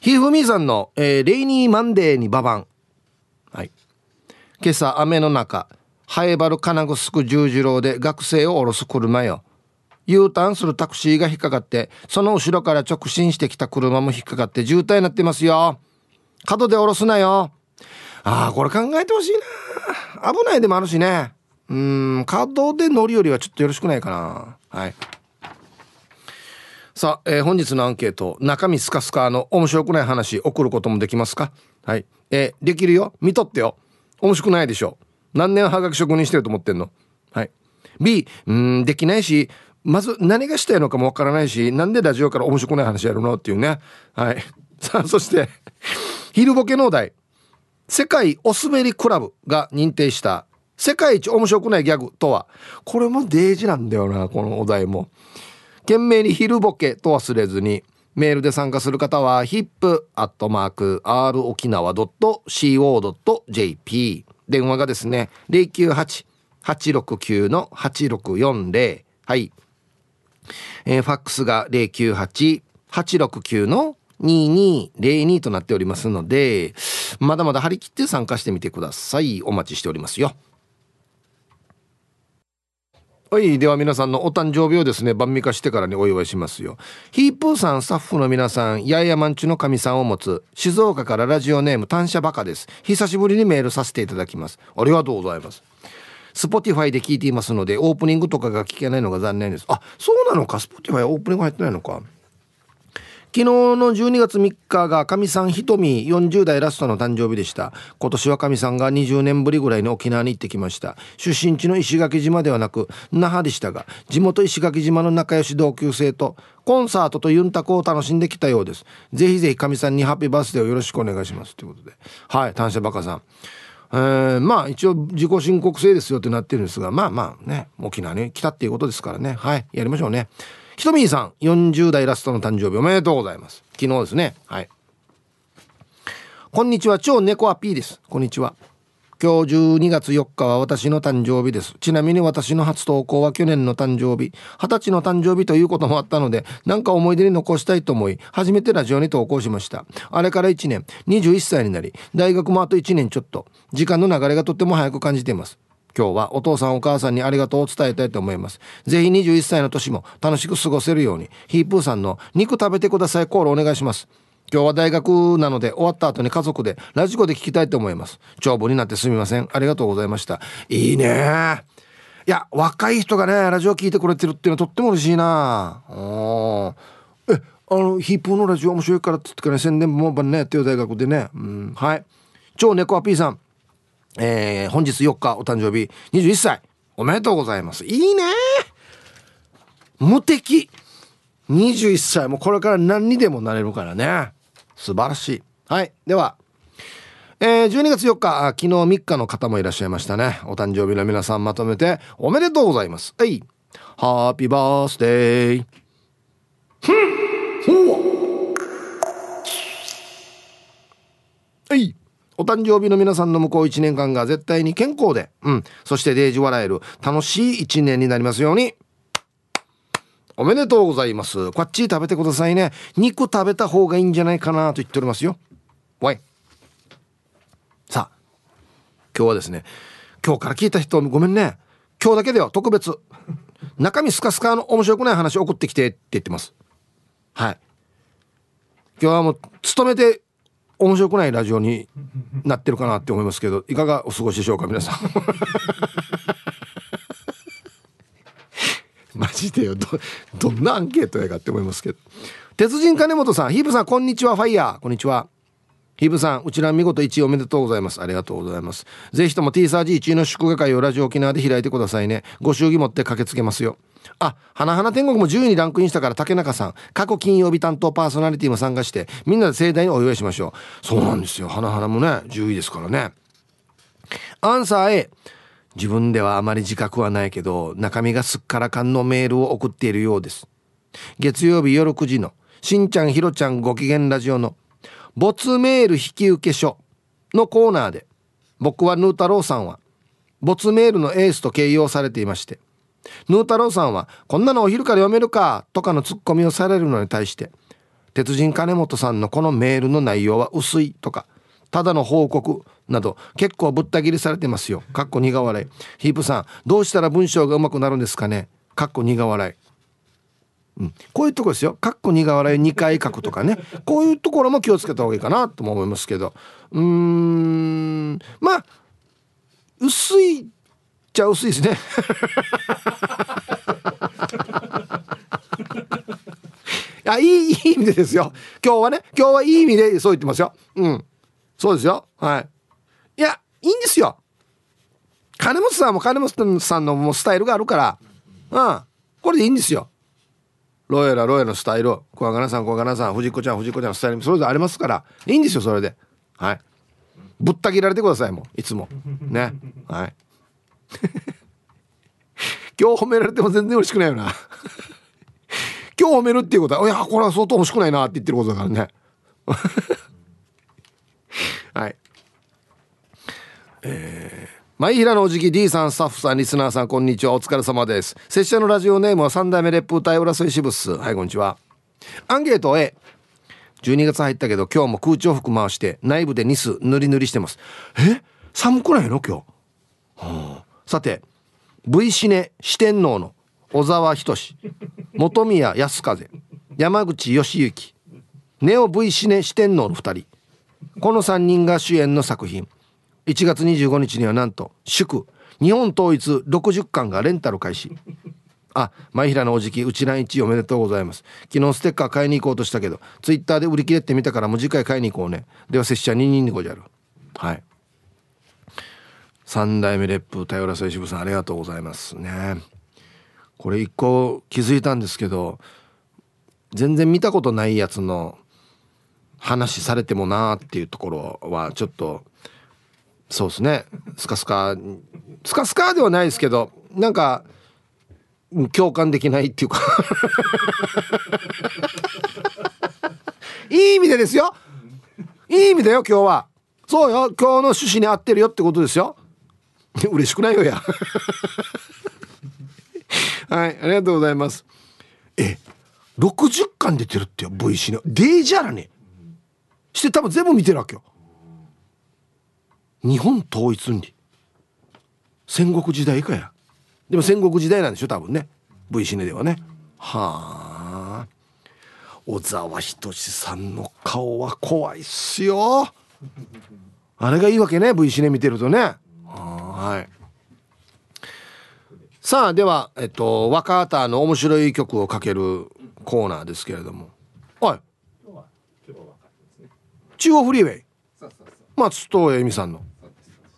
ひふみさんの、えー、レイニーマンデーにババン。はい、今朝雨の中ハエバル金具すく十字路で学生を降ろす車よ。 U ターンするタクシーが引っかかって、その後ろから直進してきた車も引っかかって渋滞になってますよ。角で降ろすなよ。ああ、これ考えてほしいな。危ないでもあるしね。うーん、角で乗るよりはちょっとよろしくないかな。はい、さあ、えー、本日のアンケート、中身スカスカの面白くない話送ることもできますか。はい、えー、できるよ、見とってよ。面白くないでしょ、何年はがき職人してると思ってんの。はい、B、 うーん、できないし、まず何がしたいのかもわからないし、なんでラジオから面白くない話やるのっていうね。はい、さあ、そして昼ボケのお題、世界おすべりクラブが認定した世界一面白くないギャグとは。これもデージなんだよな、このお題も。懸命に昼ボケと忘れずに、メールで参加する方は ヒップアットマークアールおきなわドットシーオードットジェーピー、電話がですね ゼロきゅうはち はちろくきゅう はちろくよんゼロ、 はい、えー、ファックスが ゼロきゅうはち はちろくきゅう はちろくよんゼロにーにーぜろにとなっておりますので、まだまだ張り切って参加してみてください。お待ちしておりますよ。はい、では皆さんのお誕生日をですね、晩御飯してからにお祝いしますよ。ヒープーさん、スタッフの皆さん、やいやまんちゅの神さんを持つ静岡からラジオネーム単車バカです。久しぶりにメールさせていただきます。ありがとうございます。スポティファイで聞いていますのでオープニングとかが聞けないのが残念です。あ、そうなのか。スポティファイオープニング入ってないのか。昨日のじゅうにがつみっかが神さんひとみよんじゅうだいラストの誕生日でした。今年は神さんがにじゅうねんぶりぐらいに沖縄に行ってきました。出身地の石垣島ではなく那覇でしたが、地元石垣島の仲良し同級生とコンサートとユンタクを楽しんできたようです。ぜひぜひ神さんにハッピーバースデーをよろしくお願いしますということで、はい、単車バカさん、えー、まあ一応自己申告制ですよってなってるんですが、まあまあね、沖縄に来たっていうことですからね、はい、やりましょうね。ひとみーさん、よんじゅうだいラストの誕生日おめでとうございます。昨日ですね。はい。こんにちは、超猫アピーです。こんにちは。今日じゅうにがつよっかは私の誕生日です。ちなみに私の初投稿は去年の誕生日、はたちの誕生日ということもあったので、なんか思い出に残したいと思い、初めてラジオに投稿しました。あれからいちねん、にじゅういっさいになり、大学もあといちねんちょっと、時間の流れがとっても早く感じています。今日はお父さんお母さんにありがとうを伝えたいと思います。ぜひにじゅういっさいの年も楽しく過ごせるように、ヒープーさんの肉食べてくださいコールお願いします。今日は大学なので終わった後に家族でラジコで聞きたいと思います。長文になってすみません。ありがとうございました。いいね。いや、若い人がねラジオ聞いてくれてるっていうのはとっても嬉しいな。え、あのヒープーのラジオ面白いからって言ってから、ね、宣伝もばんねやってよ大学でね、うん、はい。超猫アピーさん、えー、本日よっかお誕生日にじゅういっさいおめでとうございます。いいね。無敵。にじゅういっさい、もうこれから何にでもなれるからね、素晴らしい。はい、では、えー、じゅうにがつよっか、昨日みっかの方もいらっしゃいましたね。お誕生日の皆さんまとめておめでとうございます。はい、ハッピーバースデー。はい、お誕生日の皆さんの向こういちねんかんが絶対に健康で、うん、そしてデージ笑える楽しいいちねんになりますように。おめでとうございます。こっち食べてくださいね。肉食べた方がいいんじゃないかなと言っておりますよ。わい。さあ、今日はですね、今日から聞いた人ごめんね、今日だけでは特別中身スカスカの面白くない話送ってきてって言ってます。はい、今日はもう勤めて面白くないラジオになってるかなって思いますけど、いかがお過ごしでしょうか皆さん。マジでよ、 ど, どんなアンケートやかって思いますけど。鉄人金本さん、ヒープさんこんにちは。ファイヤー、こんにちは。ヒープさん、うちら見事いちいおめでとうございます。ありがとうございます。ぜひとも T サージいちいの祝賀会をラジオ沖縄で開いてくださいね。ご祝儀持って駆けつけますよ。あ、花々天国もじゅういにランクインしたから、竹中さん過去金曜日担当パーソナリティも参加してみんなで盛大にお祝いしましょう。そうなんですよ、花々もねじゅういですからね。アンサー A、 自分ではあまり自覚はないけど中身がすっからかんのメールを送っているようです。月曜日夜くじのしんちゃんひろちゃんご機嫌ラジオの没メール引き受け書のコーナーで、僕はヌー太郎さんは没メールのエースと形容されていまして、ヌー太郎さんはこんなのお昼から読めるかとかのツッコミをされるのに対して、鉄人金本さんのこのメールの内容は薄いとかただの報告など結構ぶった切りされてますよ。かっこ苦笑い。ヒープさん、どうしたら文章がうまくなるんですかね。かっこ苦笑い、うん、こういうところですよ。かっこ苦笑いにかい書くとかね、こういうところも気をつけた方がいいかなとも思いますけど、うーん、まあ薄いじゃ薄いですね。あ、いい、いい意味でですよ。今日はね、今日はいい意味でそう言ってますよ。うん、そうですよ。はい。いや、いいんですよ。金本さんも金本さんのもうスタイルがあるから、うん、これでいいんですよ。ロエラロエラのスタイル、小若菜さん小若菜さん、藤子ちゃん藤子ちゃんのスタイルそれぞれありますから、いいんですよそれで。はい。ぶった切られてくださいもういつもね。はい。今日褒められても全然嬉しくないよな。今日褒めるっていうことは、いやこれは相当欲しくないなって言ってることだからね。はい、えー、前平のおじき D さん、スタッフさん、リスナーさんこんにちは。お疲れ様です。拙者のラジオネームは三代目レップ歌い浦添支部っす。はい、こんにちは。アンケート A、じゅうにがつ入ったけど今日も空調服回して内部でニス塗り塗りしてます。え、寒くないの今日、はあ、さて V シネ四天王の小沢仁、本宮康風、山口義行、ネオ V シネ四天王のふたり、このさんにんが主演の作品。いちがつにじゅうごにちにはなんと祝日本統一ろくじゅっかんがレンタル開始。あ、前平のおじきうちらんいちおめでとうございます。昨日ステッカー買いに行こうとしたけどツイッターで売り切れてみたからもう次回買いに行こうね。では拙者にににごじゃる。はい、さん代目レップ頼らせしぶさんありがとうございますね。これいっこ気づいたんですけど、全然見たことないやつの話されてもなーっていうところはちょっとそうですね、スカスカスカスカではないですけど、なんか共感できないっていうかいい意味でですよ、いい意味だよ今日は。そうよ、今日の趣旨に合ってるよってことですよ嬉しくないよやはい、ありがとうございます。え、ろくじゅっかん出てるってよ V シネデイジャラねして多分全部見てるわけよ。日本統一に戦国時代かや。でも戦国時代なんでしょ多分ね V シネではね。はあ、小沢仁さんの顔は怖いっすよあれがいいわけね V シネ見てるとね。はあ、はい。さあでは、えっと、若方の面白い曲をかけるコーナーですけれども、はい、中央フリーウェイ松任谷由実さんの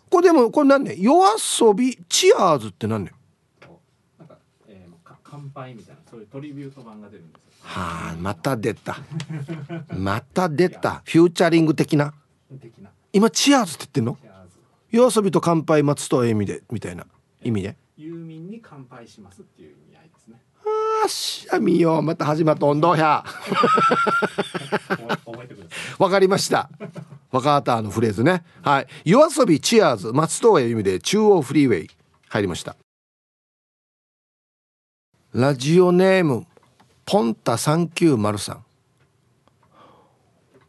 これでもこれ何ね、夜遊びチアーズって何ね、なんか、えー、か乾杯みたいなそういうトリビュート版が出るんですよ。はあ、また出たまた出たフューチャリング的な今チアーズって言ってんの、夜遊びと乾杯松任谷由実でみたいな意味ね、えー、ユーミンに乾杯しますっていう意味合いですね。あしゃみよ、また始まった温度やわかりました若方のフレーズね。はい、夜遊びチアーズ松任谷由実で中央フリーウェイ入りました。ラジオネームポンタさんきゅうまるさん、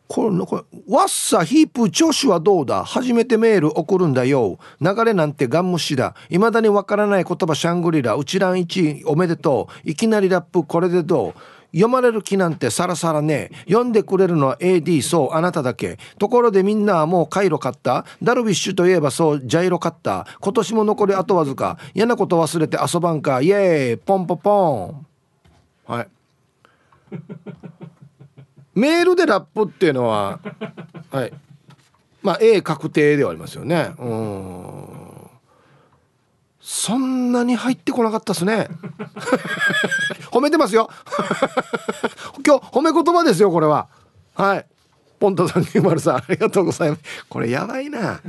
これこれワッサヒープ調子はどうだ、初めてメール送るんだよ、流れなんてガン無視だ、いまだにわからない言葉シャングリラ、うちらんいちおめでとう、いきなりラップこれでどう、読まれる気なんてさらさらねえ、読んでくれるのは エーディー そうあなただけ、ところでみんなはもうカイロ買った、ダルビッシュといえばそうジャイロ買った、今年も残りあとわずか、嫌なこと忘れて遊ばんか、イエーイポンポポン。はいメールでラップっていうのははい、まあ A 確定ではありますよね。うん、そんなに入ってこなかったですね褒めてますよ今日褒め言葉ですよこれは。はい、ポンタさんにじゅうさんありがとうございます。これやばいな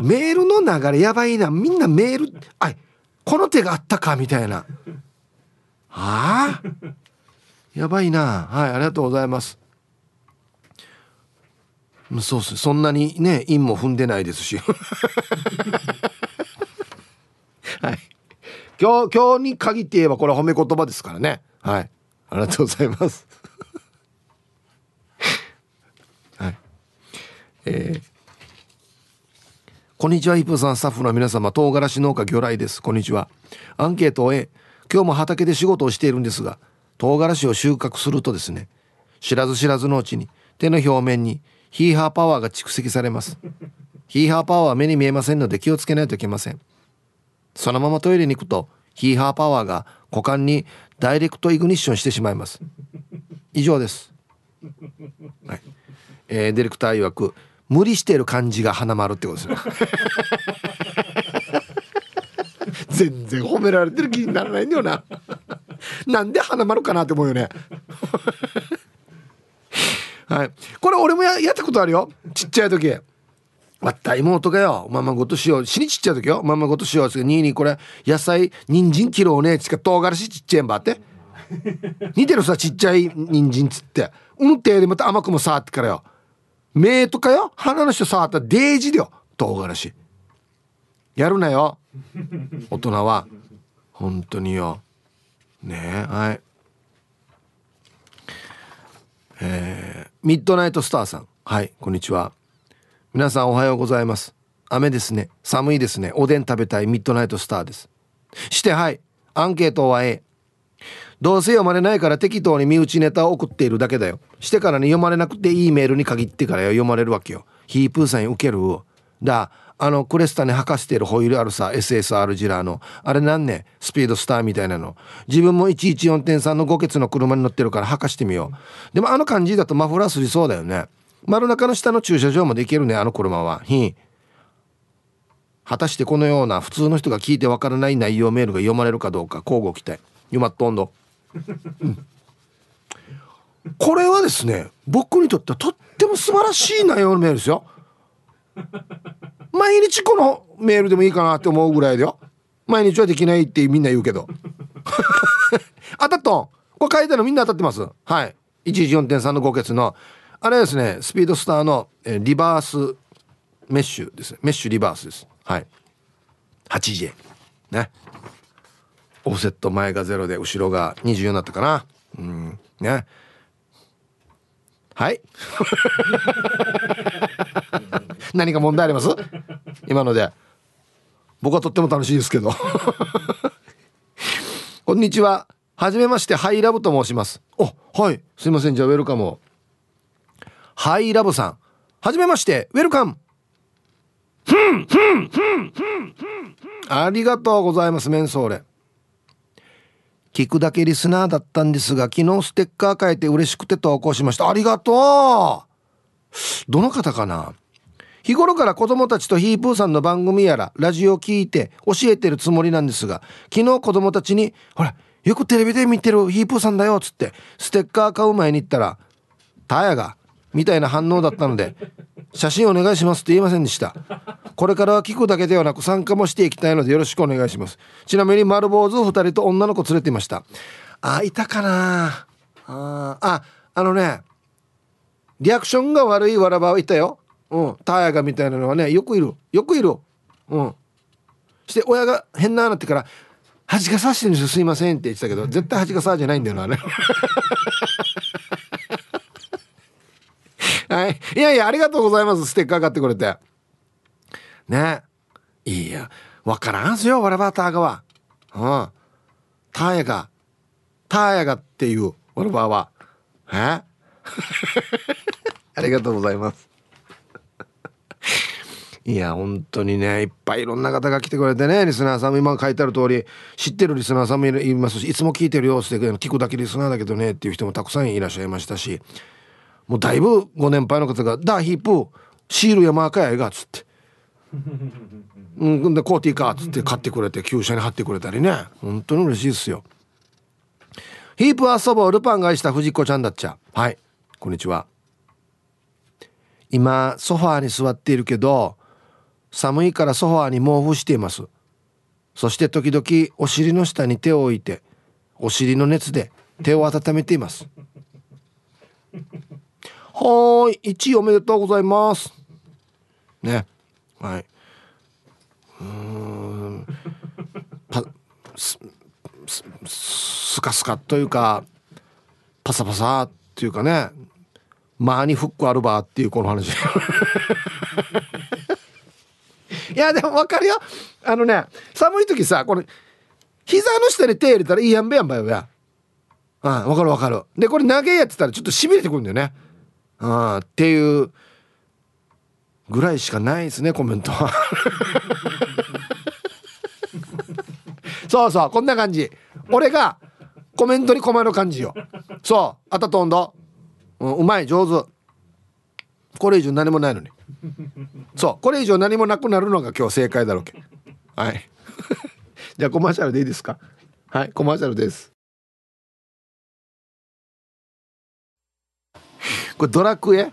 メールの流れやばいな、みんなメールあいこの手があったかみたいな、あーやばいな。はい、ありがとうございます。そうっす、そんなにね韻も踏んでないですしはい、今日今日に限って言えばこれは褒め言葉ですからね。はい、ありがとうございますはい、えー、こんにちは、ヒップさんスタッフの皆様、唐辛子農家魚雷です。こんにちは。アンケートを A、 今日も畑で仕事をしているんですが、唐辛子を収穫するとですね、知らず知らずのうちに手の表面にヒーハーパワーが蓄積されますヒーハーパワーは目に見えませんので気をつけないといけません。そのままトイレに行くとヒーハーパワーが股間にダイレクトイグニッションしてしまいます。以上です、はい、えー、ディレクター曰く無理している感じが花丸ってことですね全然褒められてる気にならないんだよななんで花丸かなって思うよねはい、これ俺も や, やったことあるよ。ちっちゃい時わった妹がよ、まんまごとしよう、死にちっちゃい時よ、まんまごとしようににこれ野菜人参切ろうねつか、唐辛子ちっちゃいんばって似てるさ、ちっちゃい人参つってうんてでまた甘くも触ってからよ、目とかよ鼻の人触ったらデージでよ唐辛子やるなよ大人は本当によねえ。はい、えー、ミッドナイトスターさん、はい、こんにちは。皆さんおはようございます。雨ですね、寒いですね。おでん食べたいミッドナイトスターです。してはい、アンケートは A。 どうせ読まれないから適当に身内ネタを送っているだけだよ。してからに読まれなくていいメールに限ってから読まれるわけよ。ヒープーさんにウケるだ。あのクレスタに履かせてるホイールあるさ、 エスエスアール ジラーのあれなんね、スピードスターみたいなの。自分も いちいちよんてんさん のごケツの車に乗ってるから履かしてみよう。でもあの感じだとマフラーすりそうだよね。丸中の下の駐車場もできるね、あの車は。ひ果たしてこのような普通の人が聞いてわからない内容メールが読まれるかどうか交互期待。ゆまっとんど、うん、これはですね、僕にとってはとっても素晴らしい内容のメールですよ。毎日このメールでもいいかなって思うぐらいだよ。毎日はできないってみんな言うけど当たっとん。これ書いたのみんな当たってます。はい、 いちいちよんてんさん のごケツのあれですね、スピードスターのリバースメッシュですね。メッシュリバースです。はい、 はちジェー ね。オフセット前がゼロで後ろがにじゅうよんになったかな、うんね、はい何か問題あります？今ので僕はとっても楽しいですけどこんにちは、はじめまして、ハイラブと申します。お、はい、すいません。じゃあウェルカムを。ハイラブさん、はじめまして、ウェルカム。ありがとうございます。メンソーレ聞くだけリスナーだったんですが、昨日ステッカー変えて嬉しくて投稿しました。ありがとう。どの方かな。日頃から子供たちとヒープーさんの番組やらラジオを聞いて教えてるつもりなんですが、昨日子供たちにほらよくテレビで見てるヒープーさんだよっつってステッカー買う前に行ったらタヤがみたいな反応だったので写真お願いしますって言いませんでした。これからは聞くだけではなく参加もしていきたいのでよろしくお願いします。ちなみに丸坊主ふたりと女の子連れていました。あ、いたかなあ。あ、あのね、リアクションが悪いわらばはいたよ。うん、タヤがみたいなのはね、よくいるよくいる。うんして親が変ななってから恥がさしてるんですよ、すいませんって言ってたけど、絶対恥がさじゃないんだよなあれはい、いやいや、ありがとうございます。ステッカー買ってくれてね。いや、わからんすよ、わらばターガは。うん、タヤがタヤがっていうわらばはえありがとうございます。いや本当にね、いっぱいいろんな方が来てくれてね、リスナーさんも今書いてある通り知ってるリスナーさんもいますし、いつも聞いてるよって聞くだけリスナーだけどねっていう人もたくさんいらっしゃいましたし、もうだいぶご年配の方が「ダーヒープーシールやマーカーやいが」っつって「うんでコーティーか」っつって買ってくれて旧車に貼ってくれたりね、本当に嬉しいっすよ。ヒープ遊ぼう、ルパンが愛した藤子ちゃんだっちゃ。はい、こんにちは。今ソファーに座っているけど寒いからソファーに毛布しています。そして時々お尻の下に手を置いてお尻の熱で手を温めています。はい、いちいおめでとうございますね。はい、うーんパスススカスカというかパサパサっていうかね、間にフックあるばっていうこの話いやでも分かるよ。あのね、寒い時さ、これ膝の下に手入れたらいいやんべやんばよや。ああ、分かる分かる。でこれ投げやってたらちょっとしびれてくるんだよね。ああっていうぐらいしかないですね、コメントはそうそう、こんな感じ。俺がコメントに困る感じよ。そう、あたとんど、うん、うまい、上手。これ以上何もないのにそう、これ以上何もなくなるのが今日正解だろうけ。はいじゃあコマーシャルでいいですか。はい、コマーシャルです。これドラクエ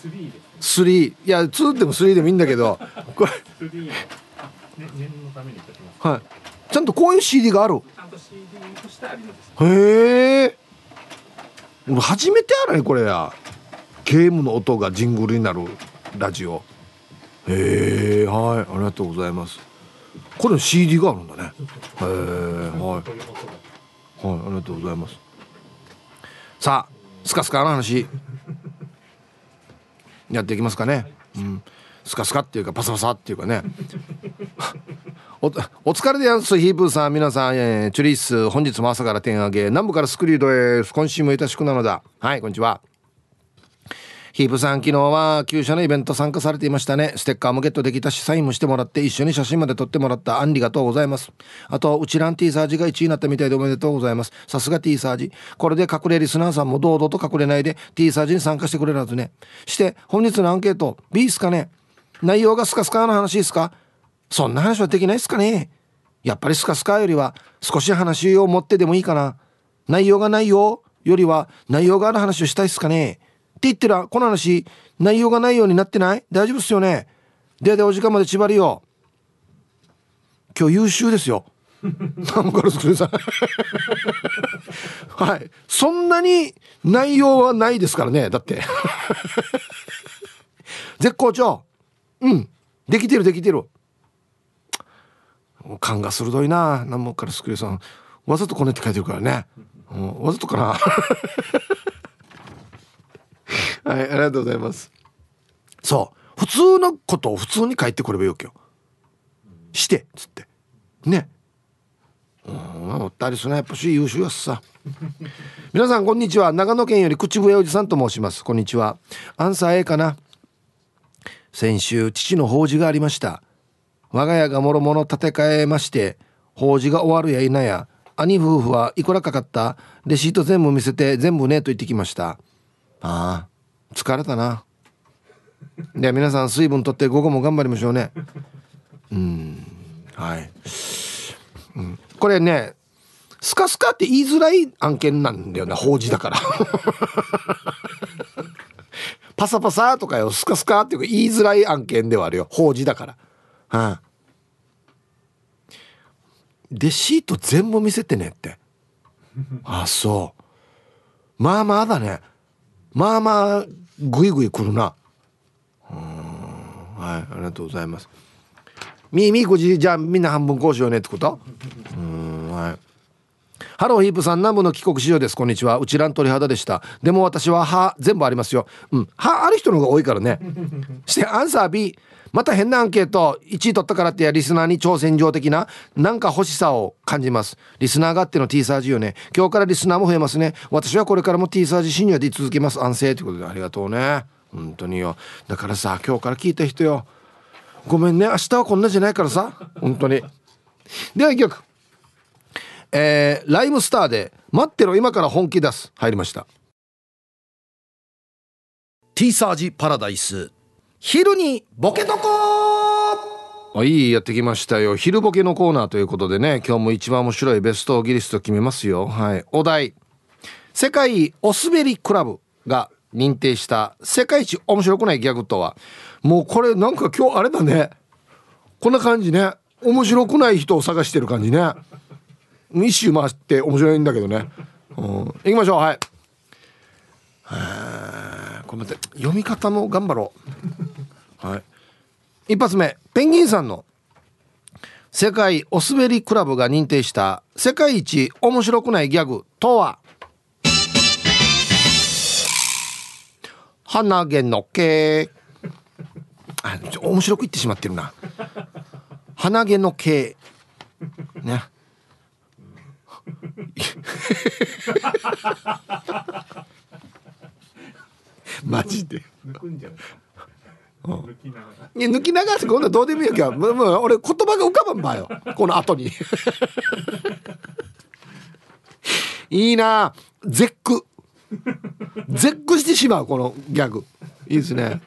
スリーですね。スリー、いやツーでもスリーでもいいんだけどこれスリー、ね、念のために言っておきます。はい、ちゃんとこういう シーディー がある。ちゃんと シーディー としてありますね。へえ、俺初めてやないこれや。ゲームの音がジングルになるラジオ。へえ、はい、ありがとうございます。これの シーディー があるんだね。へえ、はい、はい、ありがとうございます。さあスカスカの話やっていきますかね、うん、スカスカっていうかパサパサっていうかねお, お疲れでやすヒープーさん、皆さん、えー、チュリース、本日も朝から点上げ、南部からスクリュードです。今週もいたしくなのだ。はい、こんにちは。ヒープさん、昨日は旧社のイベント参加されていましたね。ステッカーもゲットできたし、サインもしてもらって、一緒に写真まで撮ってもらった。ありがとうございます。あとうちらん T サージがいちいになったみたいでおめでとうございます。さすが T サージ。これで隠れリスナーさんも堂々と隠れないで T サージに参加してくれるはずね。して本日のアンケート B ですかね。内容がスカスカの話ですか。そんな話はできないですかね。やっぱりスカスカよりは少し話を持ってでもいいかな。内容がないよよりは内容がある話をしたいですかね。って言ってらこの話内容がないようになってない？大丈夫っすよね。ででお時間まで縛りよ。今日優秀ですよ。何から作るさん。はい。そんなに内容はないですからね。だって絶好調。うん。できてるできてる。勘が鋭いな。何もから作るさん。わざとこねって書いてるからね。うん、わざとかな。はい、ありがとうございます。そう、普通のことを普通に書いてこればよきよしてつってね。うん、おったりすな、やっぱし優秀やすさ。皆さんこんにちは。長野県より口笛おじさんと申します。こんにちは。アンサー A かな。先週父の法事がありました。我が家がもろもろ建て替えまして、法事が終わるやいなや、兄夫婦はいくらかかったレシート全部見せて全部ねと言ってきました。ああ、疲れたな。では皆さん水分とって午後も頑張りましょうね。うん、はい、うん、これねスカスカって言いづらい案件なんだよね、法事だからパサパサとかよ、スカスカっていうか言いづらい案件ではあるよ、法事だから、はあ、レシート全部見せてねって。あ、そう、まあまあだね。まあまあグイグイ来るな。うーん、はい、ありがとうございます。みーみーこじ、じゃあみんな半分こうしようねってこと。うーん、はい。ハローヒープさん、南部の帰国子女です。こんにちは。うちらん鳥肌でした。でも私は歯全部ありますよ。うん、歯ある人の方が多いからねしてアンサー B。 また変なアンケートいちい取ったからってやリスナーに挑戦状的ななんか欲しさを感じます。リスナーがあっての T サージよね。今日からリスナーも増えますね。私はこれからも T サージシニアで続けます。安静ということでありがとうね。本当によ。だからさ、今日から聞いた人よ、ごめんね、明日はこんなじゃないからさ、本当に。では一曲、えー、ライムスターで待ってろ今から本気出す入りました。 T サージパラダイス、昼にボケとこー。いい、やってきましたよ、昼ボケのコーナーということでね。今日も一番面白いベストギリスト決めますよ。はい、お題、世界おすべりクラブが認定した世界一面白くないギャグとは。もうこれなんか今日あれだね、こんな感じね、面白くない人を探してる感じね。一周回って面白いんだけどね。行きましょう。はい。はこれ待って、読み方も頑張ろう。はい。一発目、ペンギンさんの世界おすべりクラブが認定した世界一面白くないギャグとは。鼻毛の毛。あ、面白く言ってしまってるな。鼻毛の毛ね。マジで抜くんじゃない抜きながら、いや抜きながらってこんなどうでもいいよ。もうもう俺言葉が浮かばんばよこの後にいいな、絶句絶句してしまうこのギャグ、いいですね。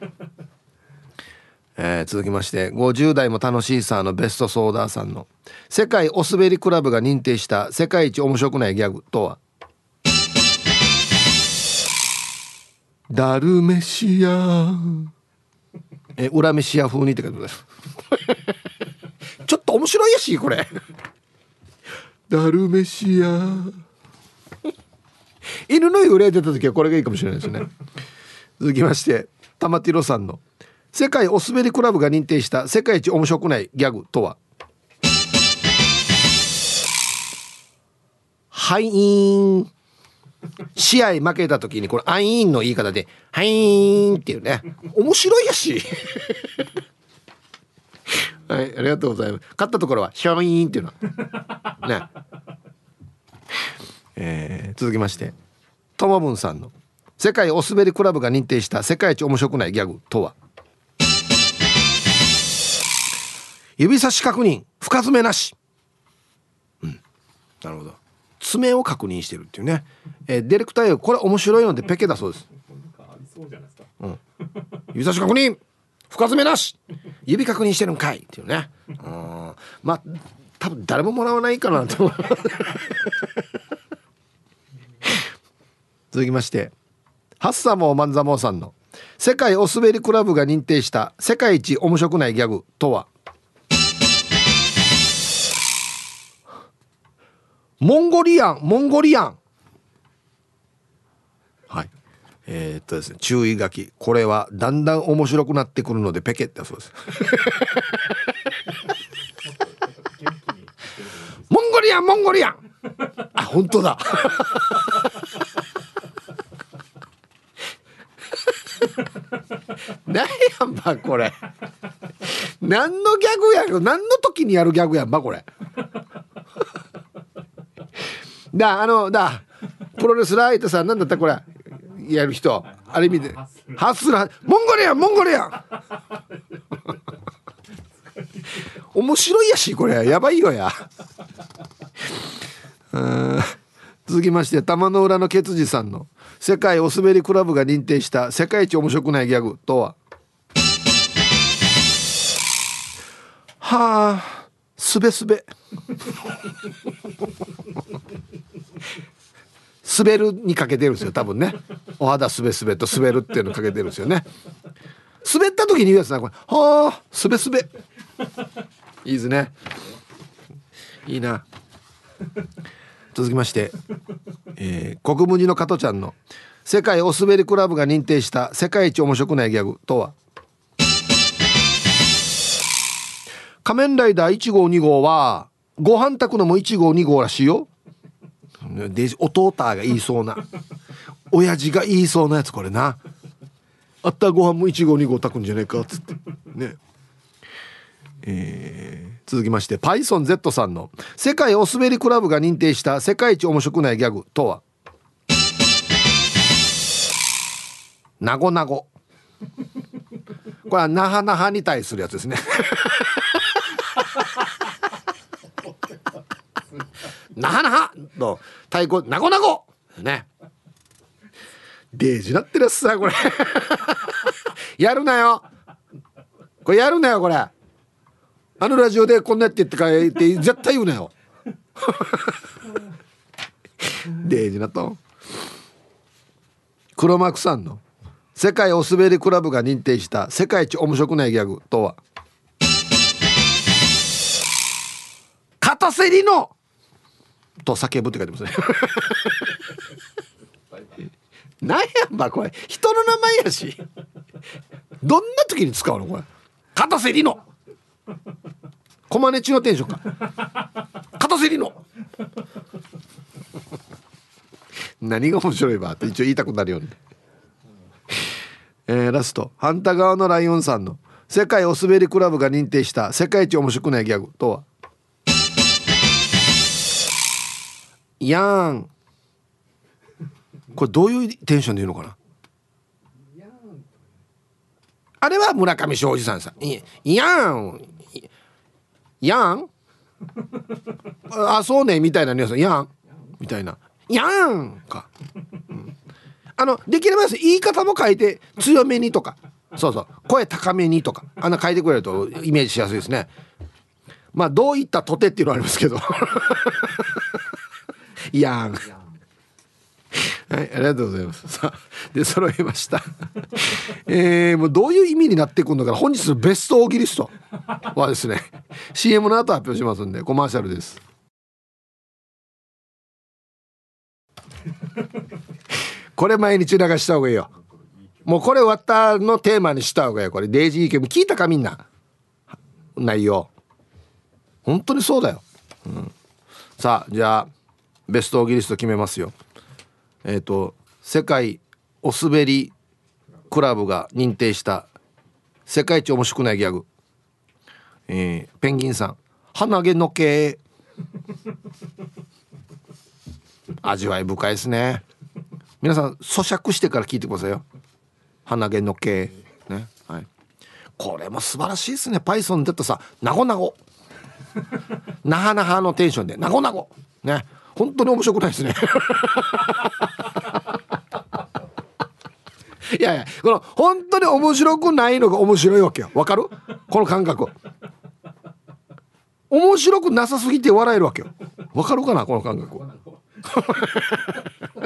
えー、続きましてごじゅう代も楽しいさんのベストソーダーさんの世界おすべりクラブが認定した世界一面白くないギャグとは。ダルメシア、え裏メシア風にって書いてあるちょっと面白いやしこれダルメシア犬の幽霊出た時はこれがいいかもしれないですね続きましてタマティロさんの世界おすべりクラブが認定した世界一面白くないギャグとは。はいーん試合負けた時にこれアイーンの言い方でハイーンっていうね、面白いやしはい、ありがとうございます。勝ったところはヒョイーンっていうのね。えー、続きまして、ともぶんさんの世界おすべりクラブが認定した世界一面白くないギャグとは、指差し確認深爪なし。うん、なるほど、爪を確認してるっていうね。えー、ディレクターよ、これ面白いのでペケだそうです。うん、指差し確認深爪なし、指確認してるんかいっていうね。あ、まあ多分誰ももらわないかなと思う続きまして、ハッサモーマンザモーさんの世界おすべりクラブが認定した世界一面白くないギャグとは、モンゴリアンモンゴリアン。はい、えー、っとですね、注意書き、これはだんだん面白くなってくるのでペケってそうですモンゴリアンモンゴリアン、あ、本当だ何やんばこれ何のギャグやろ、何の時にやるギャグやんばこれだ、あのだプロレスラーってさ、なんだったこれやる人、あれ見てハッスラーモンゴリアンモンゴリアン面白いやし、これやばいよやうーん、続きまして、玉の裏のケツジさんの世界おすべりクラブが認定した世界一面白くないギャグとは、はあ、すべすべ滑るにかけてるんですよ多分ね、お肌すべすべと滑るっていうのかけてるんですよね。滑った時に言うやつな、これはあすべすべ、いいですね、いいな。続きまして、えー、国分寺の加トちゃんの世界おすべりクラブが認定した世界一面白くないギャグとは、仮面ライダーいち号に号はご飯炊くのもいち号に号らしいよ。弟が言いそうな、親父が言いそうなやつ、これな、あったらご飯もいち号に号炊くんじゃねえかっつってね。えー、続きまして、パイソン Z さんの世界おすべりクラブが認定した世界一面白くないギャグとは、なごなご、これはなはなはに対するやつですねなはなはの太鼓、なごなごね、デージなってるやつさこれやるなよこれやるなよこれ、あのラジオでこんなって言ってからって絶対言うなよデージなと。黒幕さんの世界おすべりクラブが認定した世界一面白くないギャグとは、片瀬里乃と叫ぶって書いてますねなんやんばこれ、人の名前やしどんな時に使うのこれ、片瀬里乃、コマネチのテンションか、片瀬里乃何が面白いわって一応言いたくなるようにえー、ラスト、反対側のライオンさんの世界おすべりクラブが認定した世界一面白くないギャグとは、やーん、これどういうテンションで言うのかな、あれは村上庄司さんさ、やーんやーんあ、そうねみたいなニュアンス、やーんみたいな、やーんか、うん、あのできれば言い方も変えて、強めにとか、そうそう、声高めにとか、あの変えてくれるとイメージしやすいですね。まあどういったとてっていうのはありますけどやーんはい、ありがとうございます。さあ、で揃えましたえー、もうどういう意味になってくるのかな。本日のベストオーギリストはですねシーエム の後発表しますんで、コマーシャルです。これ毎日流した方がいいよ、もうこれ終わったのテーマにした方がいいよ。これデイジーイーケー聞いたか、みんな内容本当にそうだよ、うん、さあ、じゃあベストオーギリスト決めますよ。えーと、世界おすべりクラブが認定した世界一面白くないギャグ、えー、ペンギンさん鼻毛の毛味わい深いですね。皆さん咀嚼してから聞いてくださいよ。鼻毛の毛、ね、はい、これも素晴らしいですね。パイソンだとさ、なごなごなはなはのテンションでなごなごね、本当に面白くないですねいやいや、この本当に面白くないのが面白いわけよ。わかる？この感覚。面白くなさすぎて笑えるわけよ。わかるかな、この感覚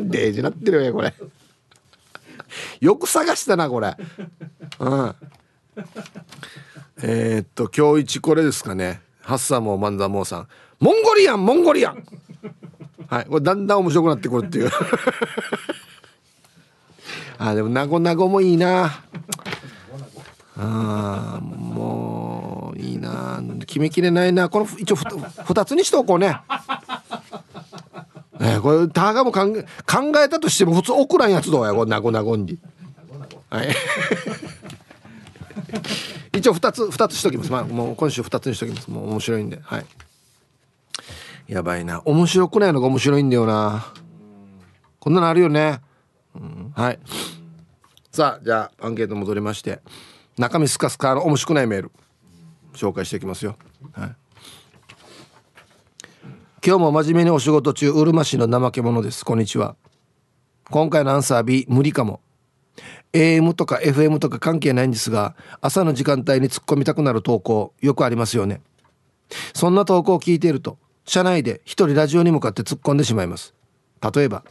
デージなってるよねこれよく探したなこれ、うん、えー、っと今日一これですかね。ハッサモーマンザモーさんモンゴリアンモンゴリアンはい、これだんだん面白くなってくるっていうあ、でもなごなごもいいなあ、もういいな、決めきれないな。この一応ふたつにしておこうねえ、これタガも考え、考えたとしても普通送らんやつどうや、これなごなごに、はい一応ふたつふたつしときます、まあ、もう今週ふたつにしときます。もう面白いんで、はい、やばいな、面白くないのが面白いんだよな、こんなのあるよね、うん、はい。さあ、じゃあアンケート戻りまして、中身スカスカの面白くないメール紹介していきますよ、はい。今日も真面目にお仕事中、うるま市の怠け者です。こんにちは。今回のアンサー B、 無理かも。 エーエム とか エフエム とか関係ないんですが、朝の時間帯に突っ込みたくなる投稿よくありますよね。そんな投稿を聞いていると車内で一人ラジオに向かって突っ込んでしまいます。例えば、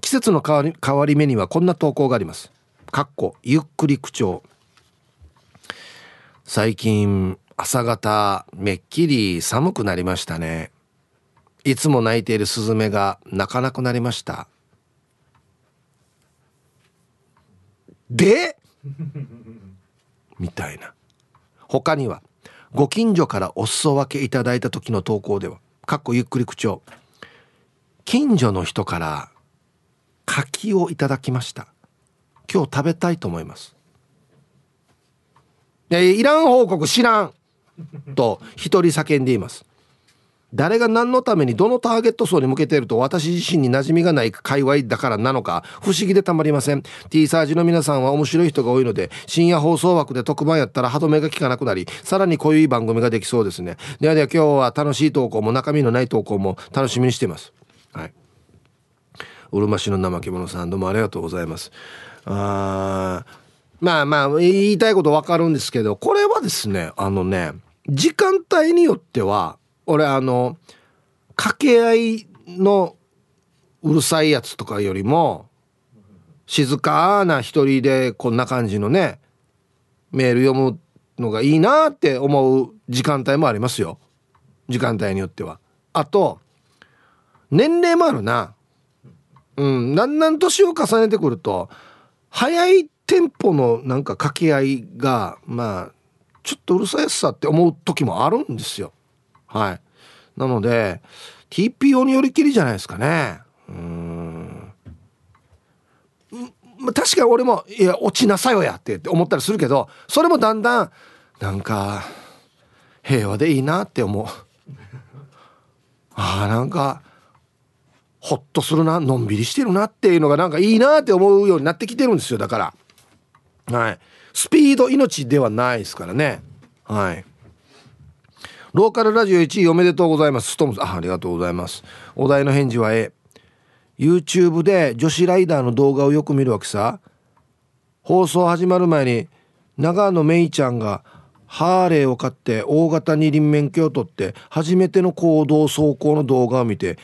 季節の変わり、変わり目にはこんな投稿があります。かっこゆっくり口調。最近朝方めっきり寒くなりましたね。いつも鳴いているスズメが鳴かなくなりました。でみたいな。他にはご近所からお裾分けいただいた時の投稿では、かっこゆっくり口調。近所の人から柿をいただきました。今日食べたいと思います。いらん報告知らんと一人叫んでいます。誰が何のためにどのターゲット層に向けていると私自身に馴染みがない界隈だからなのか不思議でたまりません。 T サージの皆さんは面白い人が多いので、深夜放送枠で特番やったら歯止めが効かなくなり、さらに濃い番組ができそうですね。ではでは、今日は楽しい投稿も中身のない投稿も楽しみにしています。はい、うるま市の怠け者さん、どうもありがとうございます。あー、まあまあ言いたいことわかるんですけど、これはですね、あのね、時間帯によっては俺、あの掛け合いのうるさいやつとかよりも静かな一人でこんな感じのねメール読むのがいいなって思う時間帯もありますよ。時間帯によっては。あと年齢もあるな、うん、だんだん年を重ねてくると早いテンポのなんか掛け合いが、まあちょっとうるさいさって思う時もあるんですよ。はい、なので ティーピーオー によりきりじゃないですかね。うーん、ま、確かに俺もいや落ちなさいよやってって思ったりするけど、それもだんだんなんか平和でいいなって思うあー、なんかホッとするな、のんびりしてるなっていうのがなんかいいなって思うようになってきてるんですよ。だから、はい、スピード命ではないですからね。はい、ローカルラジオいちいおめでとうございます。ストームズ、あ、ありがとうございます。お題の返事は A。 YouTube で女子ライダーの動画をよく見るわけさ。放送始まる前に長野めいちゃんがハーレーを買って大型二輪免許を取って初めての公道走行の動画を見て、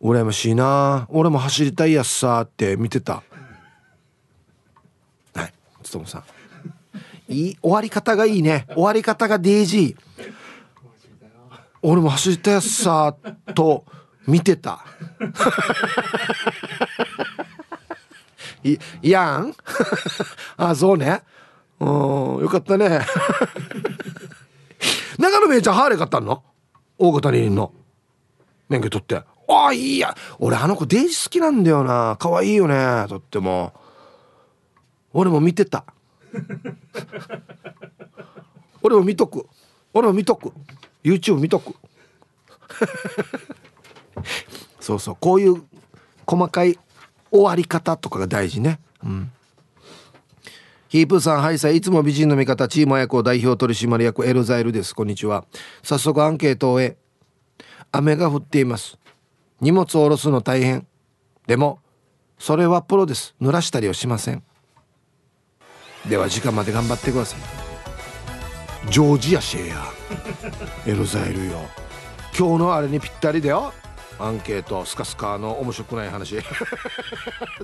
羨ましいな、俺も走りたいやっさって見てた。はい、ストームさん、いい終わり方がいいね。終わり方が ディージー。俺も走ったやつさと見てたいやんあ、そうね、うん、よかったね長野めいちゃんハーレー買ったの、大型二輪の免許取って、あああ、いいや、俺あの子デイジ好きなんだよな、可愛いよね、とっても俺も見てた俺も見とく俺も見とく YouTube 見とくそうそう、こういう細かい終わり方とかが大事ね。うん。ヒープーさん、はい、さいつも美人の味方チームアヤコ代表取締役エルザイルです。こんにちは。早速アンケートへ。雨が降っています。荷物を下ろすの大変。でもそれはプロです。濡らしたりはしません。では時間まで頑張ってください。ジョージアシェアエルザイルよ、今日のあれにぴったりだよ。アンケートスカスカの面白くない話だか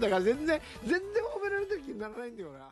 ら全然全然褒められる気にならないんだよな。